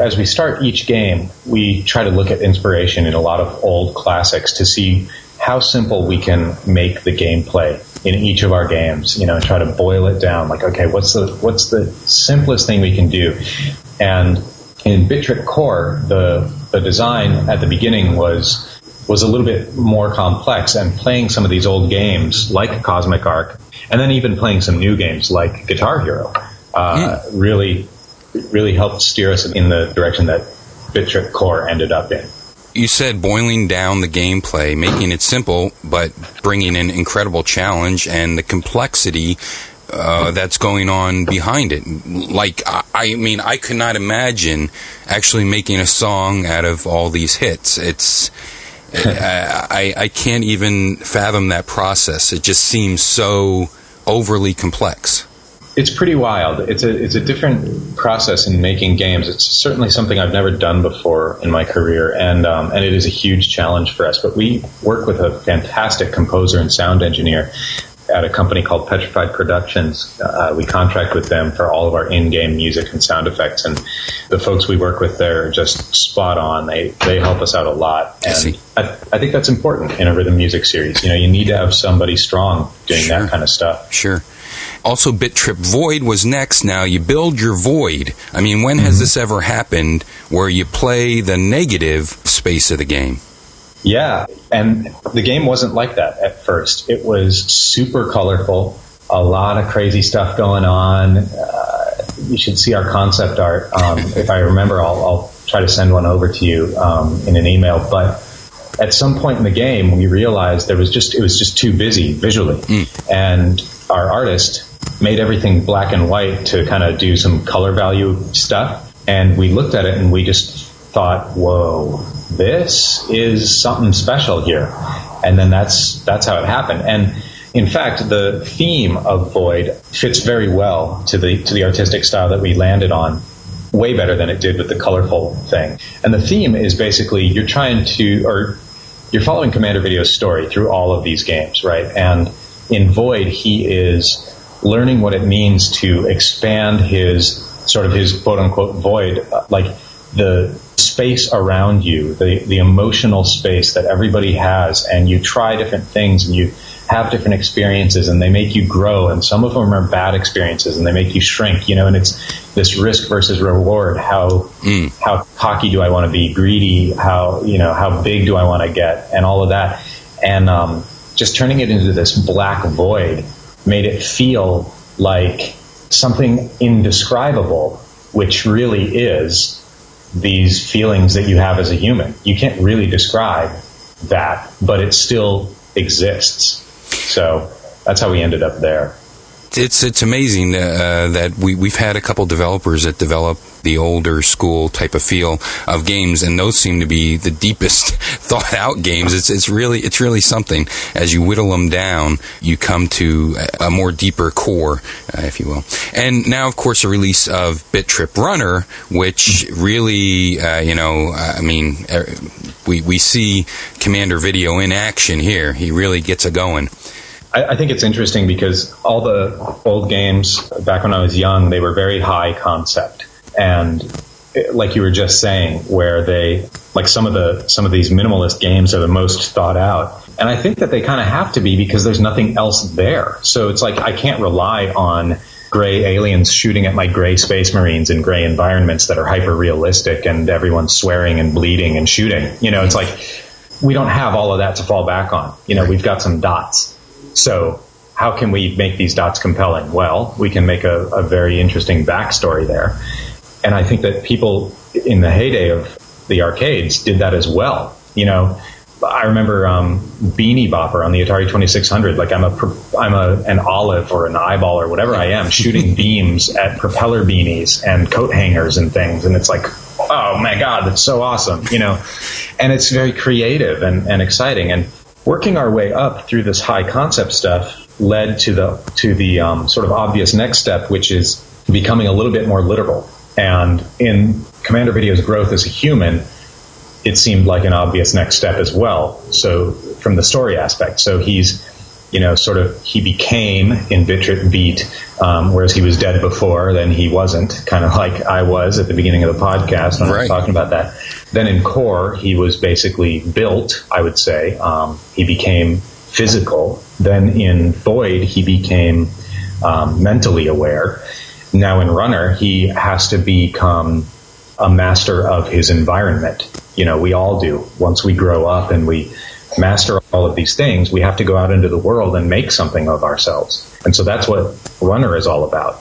As we start each game, we try to look at inspiration in a lot of old classics to see how simple we can make the gameplay in each of our games, and try to boil it down. Like, okay, what's the simplest thing we can do? And in Bit.Trip Core, the design at the beginning was a little bit more complex, and playing some of these old games like Cosmic Arc, and then even playing some new games like Guitar Hero, really helped steer us in the direction that Bit.Trip Core ended up in. You said boiling down the gameplay, making it simple, but bringing in incredible challenge and the complexity that's going on behind it. Like, I mean, I could not imagine actually making a song out of all these hits. It's I can't even fathom that process. It just seems so overly complex. It's pretty wild. It's a different process in making games. It's certainly something I've never done before in my career, and it is a huge challenge for us. But we work with a fantastic composer and sound engineer at a company called Petrified Productions. We contract with them for all of our in-game music and sound effects, and the folks we work with there are just spot on. They help us out a lot, and I think that's important in a rhythm music series. You know, you need to have somebody strong doing that kind of stuff. Sure. Also, Bit.Trip Void was next. Now, you build your Void. I mean, when has this ever happened where you play the negative space of the game? Yeah, and the game wasn't like that at first. It was super colorful, a lot of crazy stuff going on. You should see our concept art. If I remember, I'll try to send one over to you in an email. But at some point in the game, we realized it was just too busy visually, and our artist made everything black and white to kind of do some color value stuff. And we looked at it and we just thought, whoa, this is something special here. And then that's how it happened. And in fact, the theme of Void fits very well to the artistic style that we landed on, way better than it did with the colorful thing. And the theme is basically you're following Commander Video's story through all of these games, right? And in Void, he is learning what it means to expand his quote-unquote void, like the space around you, the emotional space that everybody has, and you try different things, and you have different experiences, and they make you grow, and some of them are bad experiences, and they make you shrink, you know, and it's this risk versus reward. How cocky do I want to be, greedy, how big do I want to get, and all of that. And just turning it into this black void made it feel like something indescribable, which really is these feelings that you have as a human. You can't really describe that, but it still exists. So that's how we ended up there. It's amazing that we've had a couple developers that develop the older school type of feel of games, and those seem to be the deepest thought out games. It's really something. As you whittle them down, you come to a more deeper core, if you will. And now, of course, the release of Bit.Trip Runner, which really, we see Commander Video in action here. He really gets a going. I think it's interesting because all the old games, back when I was young, they were very high concept. And like you were just saying, where they, like some of these minimalist games are the most thought out. And I think that they kind of have to be because there's nothing else there. So it's like, I can't rely on gray aliens shooting at my gray space marines in gray environments that are hyper realistic and everyone's swearing and bleeding and shooting. You know, it's like, we don't have all of that to fall back on. You know, we've got some dots. So how can we make these dots compelling? Well, we can make a very interesting backstory there. And I think that people in the heyday of the arcades did that as well. You know, I remember Beanie Bopper on the Atari 2600. Like I'm an olive or an eyeball or whatever I am, shooting beams at propeller beanies and coat hangers and things. And it's like, oh, my God, that's so awesome, you know. And it's very creative and exciting. And working our way up through this high concept stuff led to the sort of obvious next step, which is becoming a little bit more literal. And in Commander Video's growth as a human, it seemed like an obvious next step as well. So from the story aspect, so he's, you know, sort of, he became in Bit.Trip Beat, whereas he was dead before, then he wasn't, kind of like I was at the beginning of the podcast when I was talking about that. Then in Core, he was basically built, I would say. He became physical. Then in Void, he became mentally aware. Now in Runner, he has to become a master of his environment. You know, we all do. Once we grow up and we master all of these things, we have to go out into the world and make something of ourselves. And so that's what Runner is all about.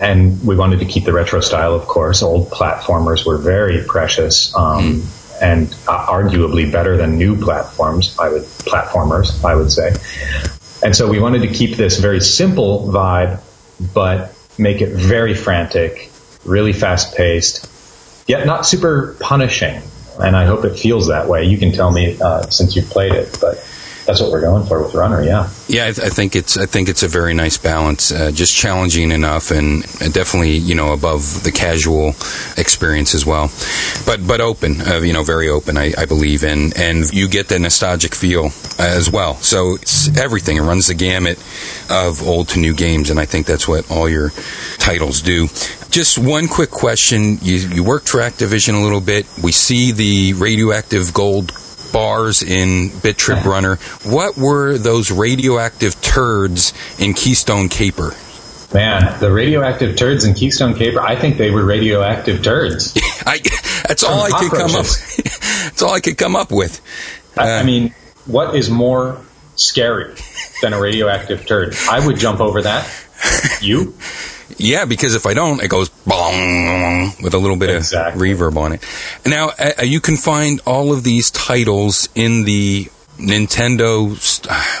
And we wanted to keep the retro style, of course. Old platformers were very precious, and arguably better than new platformers, I would say. And so we wanted to keep this very simple vibe, but make it very frantic, really fast-paced, yet not super punishing. And I hope it feels that way. You can tell me since you've played it, but that's what we're going for with Runner. Yeah. Yeah, I think it's a very nice balance, just challenging enough, and definitely above the casual experience as well, but open, very open. I believe in, and you get the nostalgic feel as well. So it's everything. It runs the gamut of old to new games, and I think that's what all your titles do. Just one quick question: you worked for Activision a little bit. We see the radioactive gold bars in Bit.Trip Runner. What were those radioactive turds in Keystone Caper? Man, the radioactive turds in Keystone Caper, I think they were radioactive turds. That's all I could come up with. I mean, what is more scary than a radioactive turd? I would jump over that. You? Yeah, because if I don't, it goes bong with a little bit of reverb on it. Now, you can find all of these titles in the Nintendo...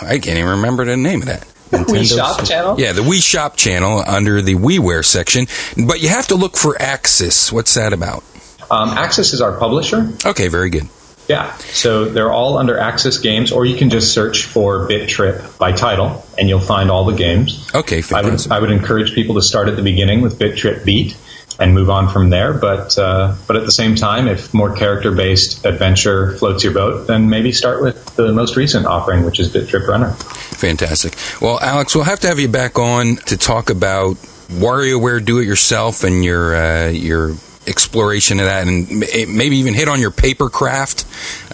I can't even remember the name of that. Wii Shop channel? Yeah, the Wii Shop channel under the WiiWare section. But you have to look for Axis. What's that about? Axis is our publisher. Okay, very good. Yeah, so they're all under Axis Games, or you can just search for Bit.Trip by title, and you'll find all the games. Okay, fantastic. I would encourage people to start at the beginning with Bit.Trip Beat and move on from there, but at the same time, if more character-based adventure floats your boat, then maybe start with the most recent offering, which is Bit.Trip Runner. Fantastic. Well, Alex, we'll have to have you back on to talk about WarioWare Do-It-Yourself and your exploration of that, and maybe even hit on your paper craft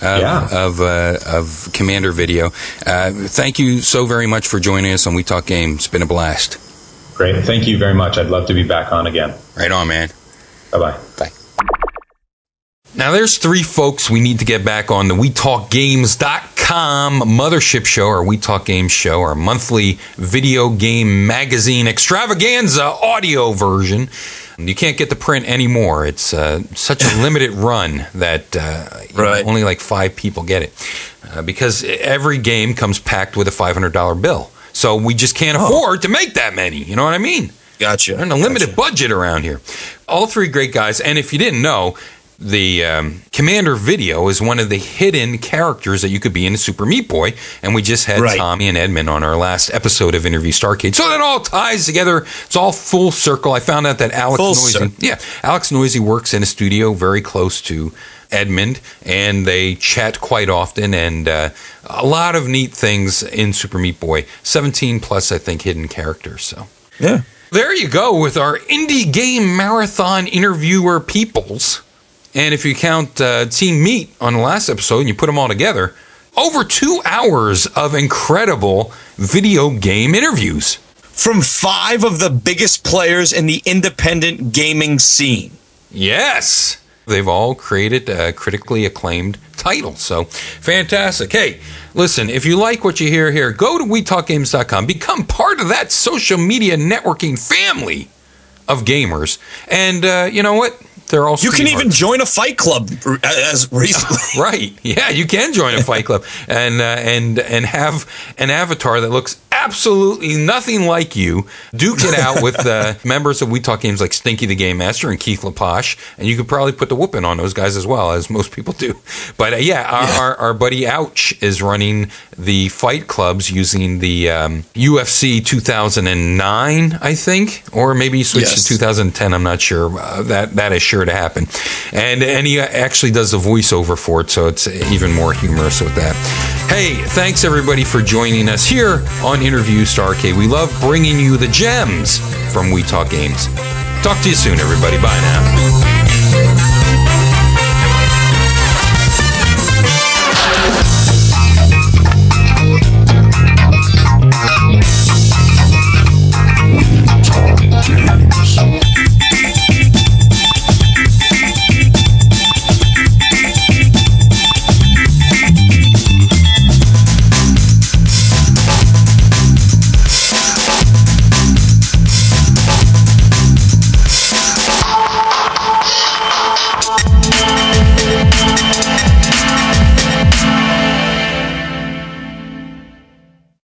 of Commander Video. Thank you so very much for joining us on We Talk Game. It's been a blast. Great. Thank you very much. I'd love to be back on again. Right on, man. Bye-bye. Bye. Now, there's three folks we need to get back on the WeTalkGames.com Mothership Show, our We Talk Games show, our monthly video game magazine extravaganza audio version. You can't get the print anymore. It's such a limited run that only like five people get it. Because every game comes packed with a $500 bill. So we just can't afford to make that many. You know what I mean? Gotcha. We're in a limited budget around here. All three great guys. And if you didn't know, the Commander Video is one of the hidden characters that you could be in Super Meat Boy, and we just had Tommy and Edmund on our last episode of Interview Starcade. So it all ties together. It's all full circle. I found out that Alex Noisy works in a studio very close to Edmund, and they chat quite often, and a lot of neat things in Super Meat Boy. 17 plus, I think, hidden characters. So yeah, there you go with our indie game marathon interviewer peoples. And if you count Team Meat on the last episode and you put them all together, over 2 hours of incredible video game interviews. From five of the biggest players in the independent gaming scene. Yes. They've all created critically acclaimed titles. So fantastic. Hey, listen, if you like what you hear here, go to WeTalkGames.com. Become part of that social media networking family of gamers. And you know what? You can even join a fight club as recently. Right. Yeah, you can join a fight club and have an avatar that looks absolutely nothing like you. Duke it out with members of We Talk Games like Stinky the Game Master and Keith LaPosh, and you could probably put the whooping on those guys as well, as most people do. But our buddy Ouch is running the fight clubs using the UFC 2009, I think, or maybe he switched to 2010. I'm not sure. That is sure to happen, and he actually does the voiceover for it, so it's even more humorous with that. Hey, thanks everybody for joining us here on Interview Starcade. We love bringing you the gems from We Talk Games. Talk to you soon, everybody. Bye now.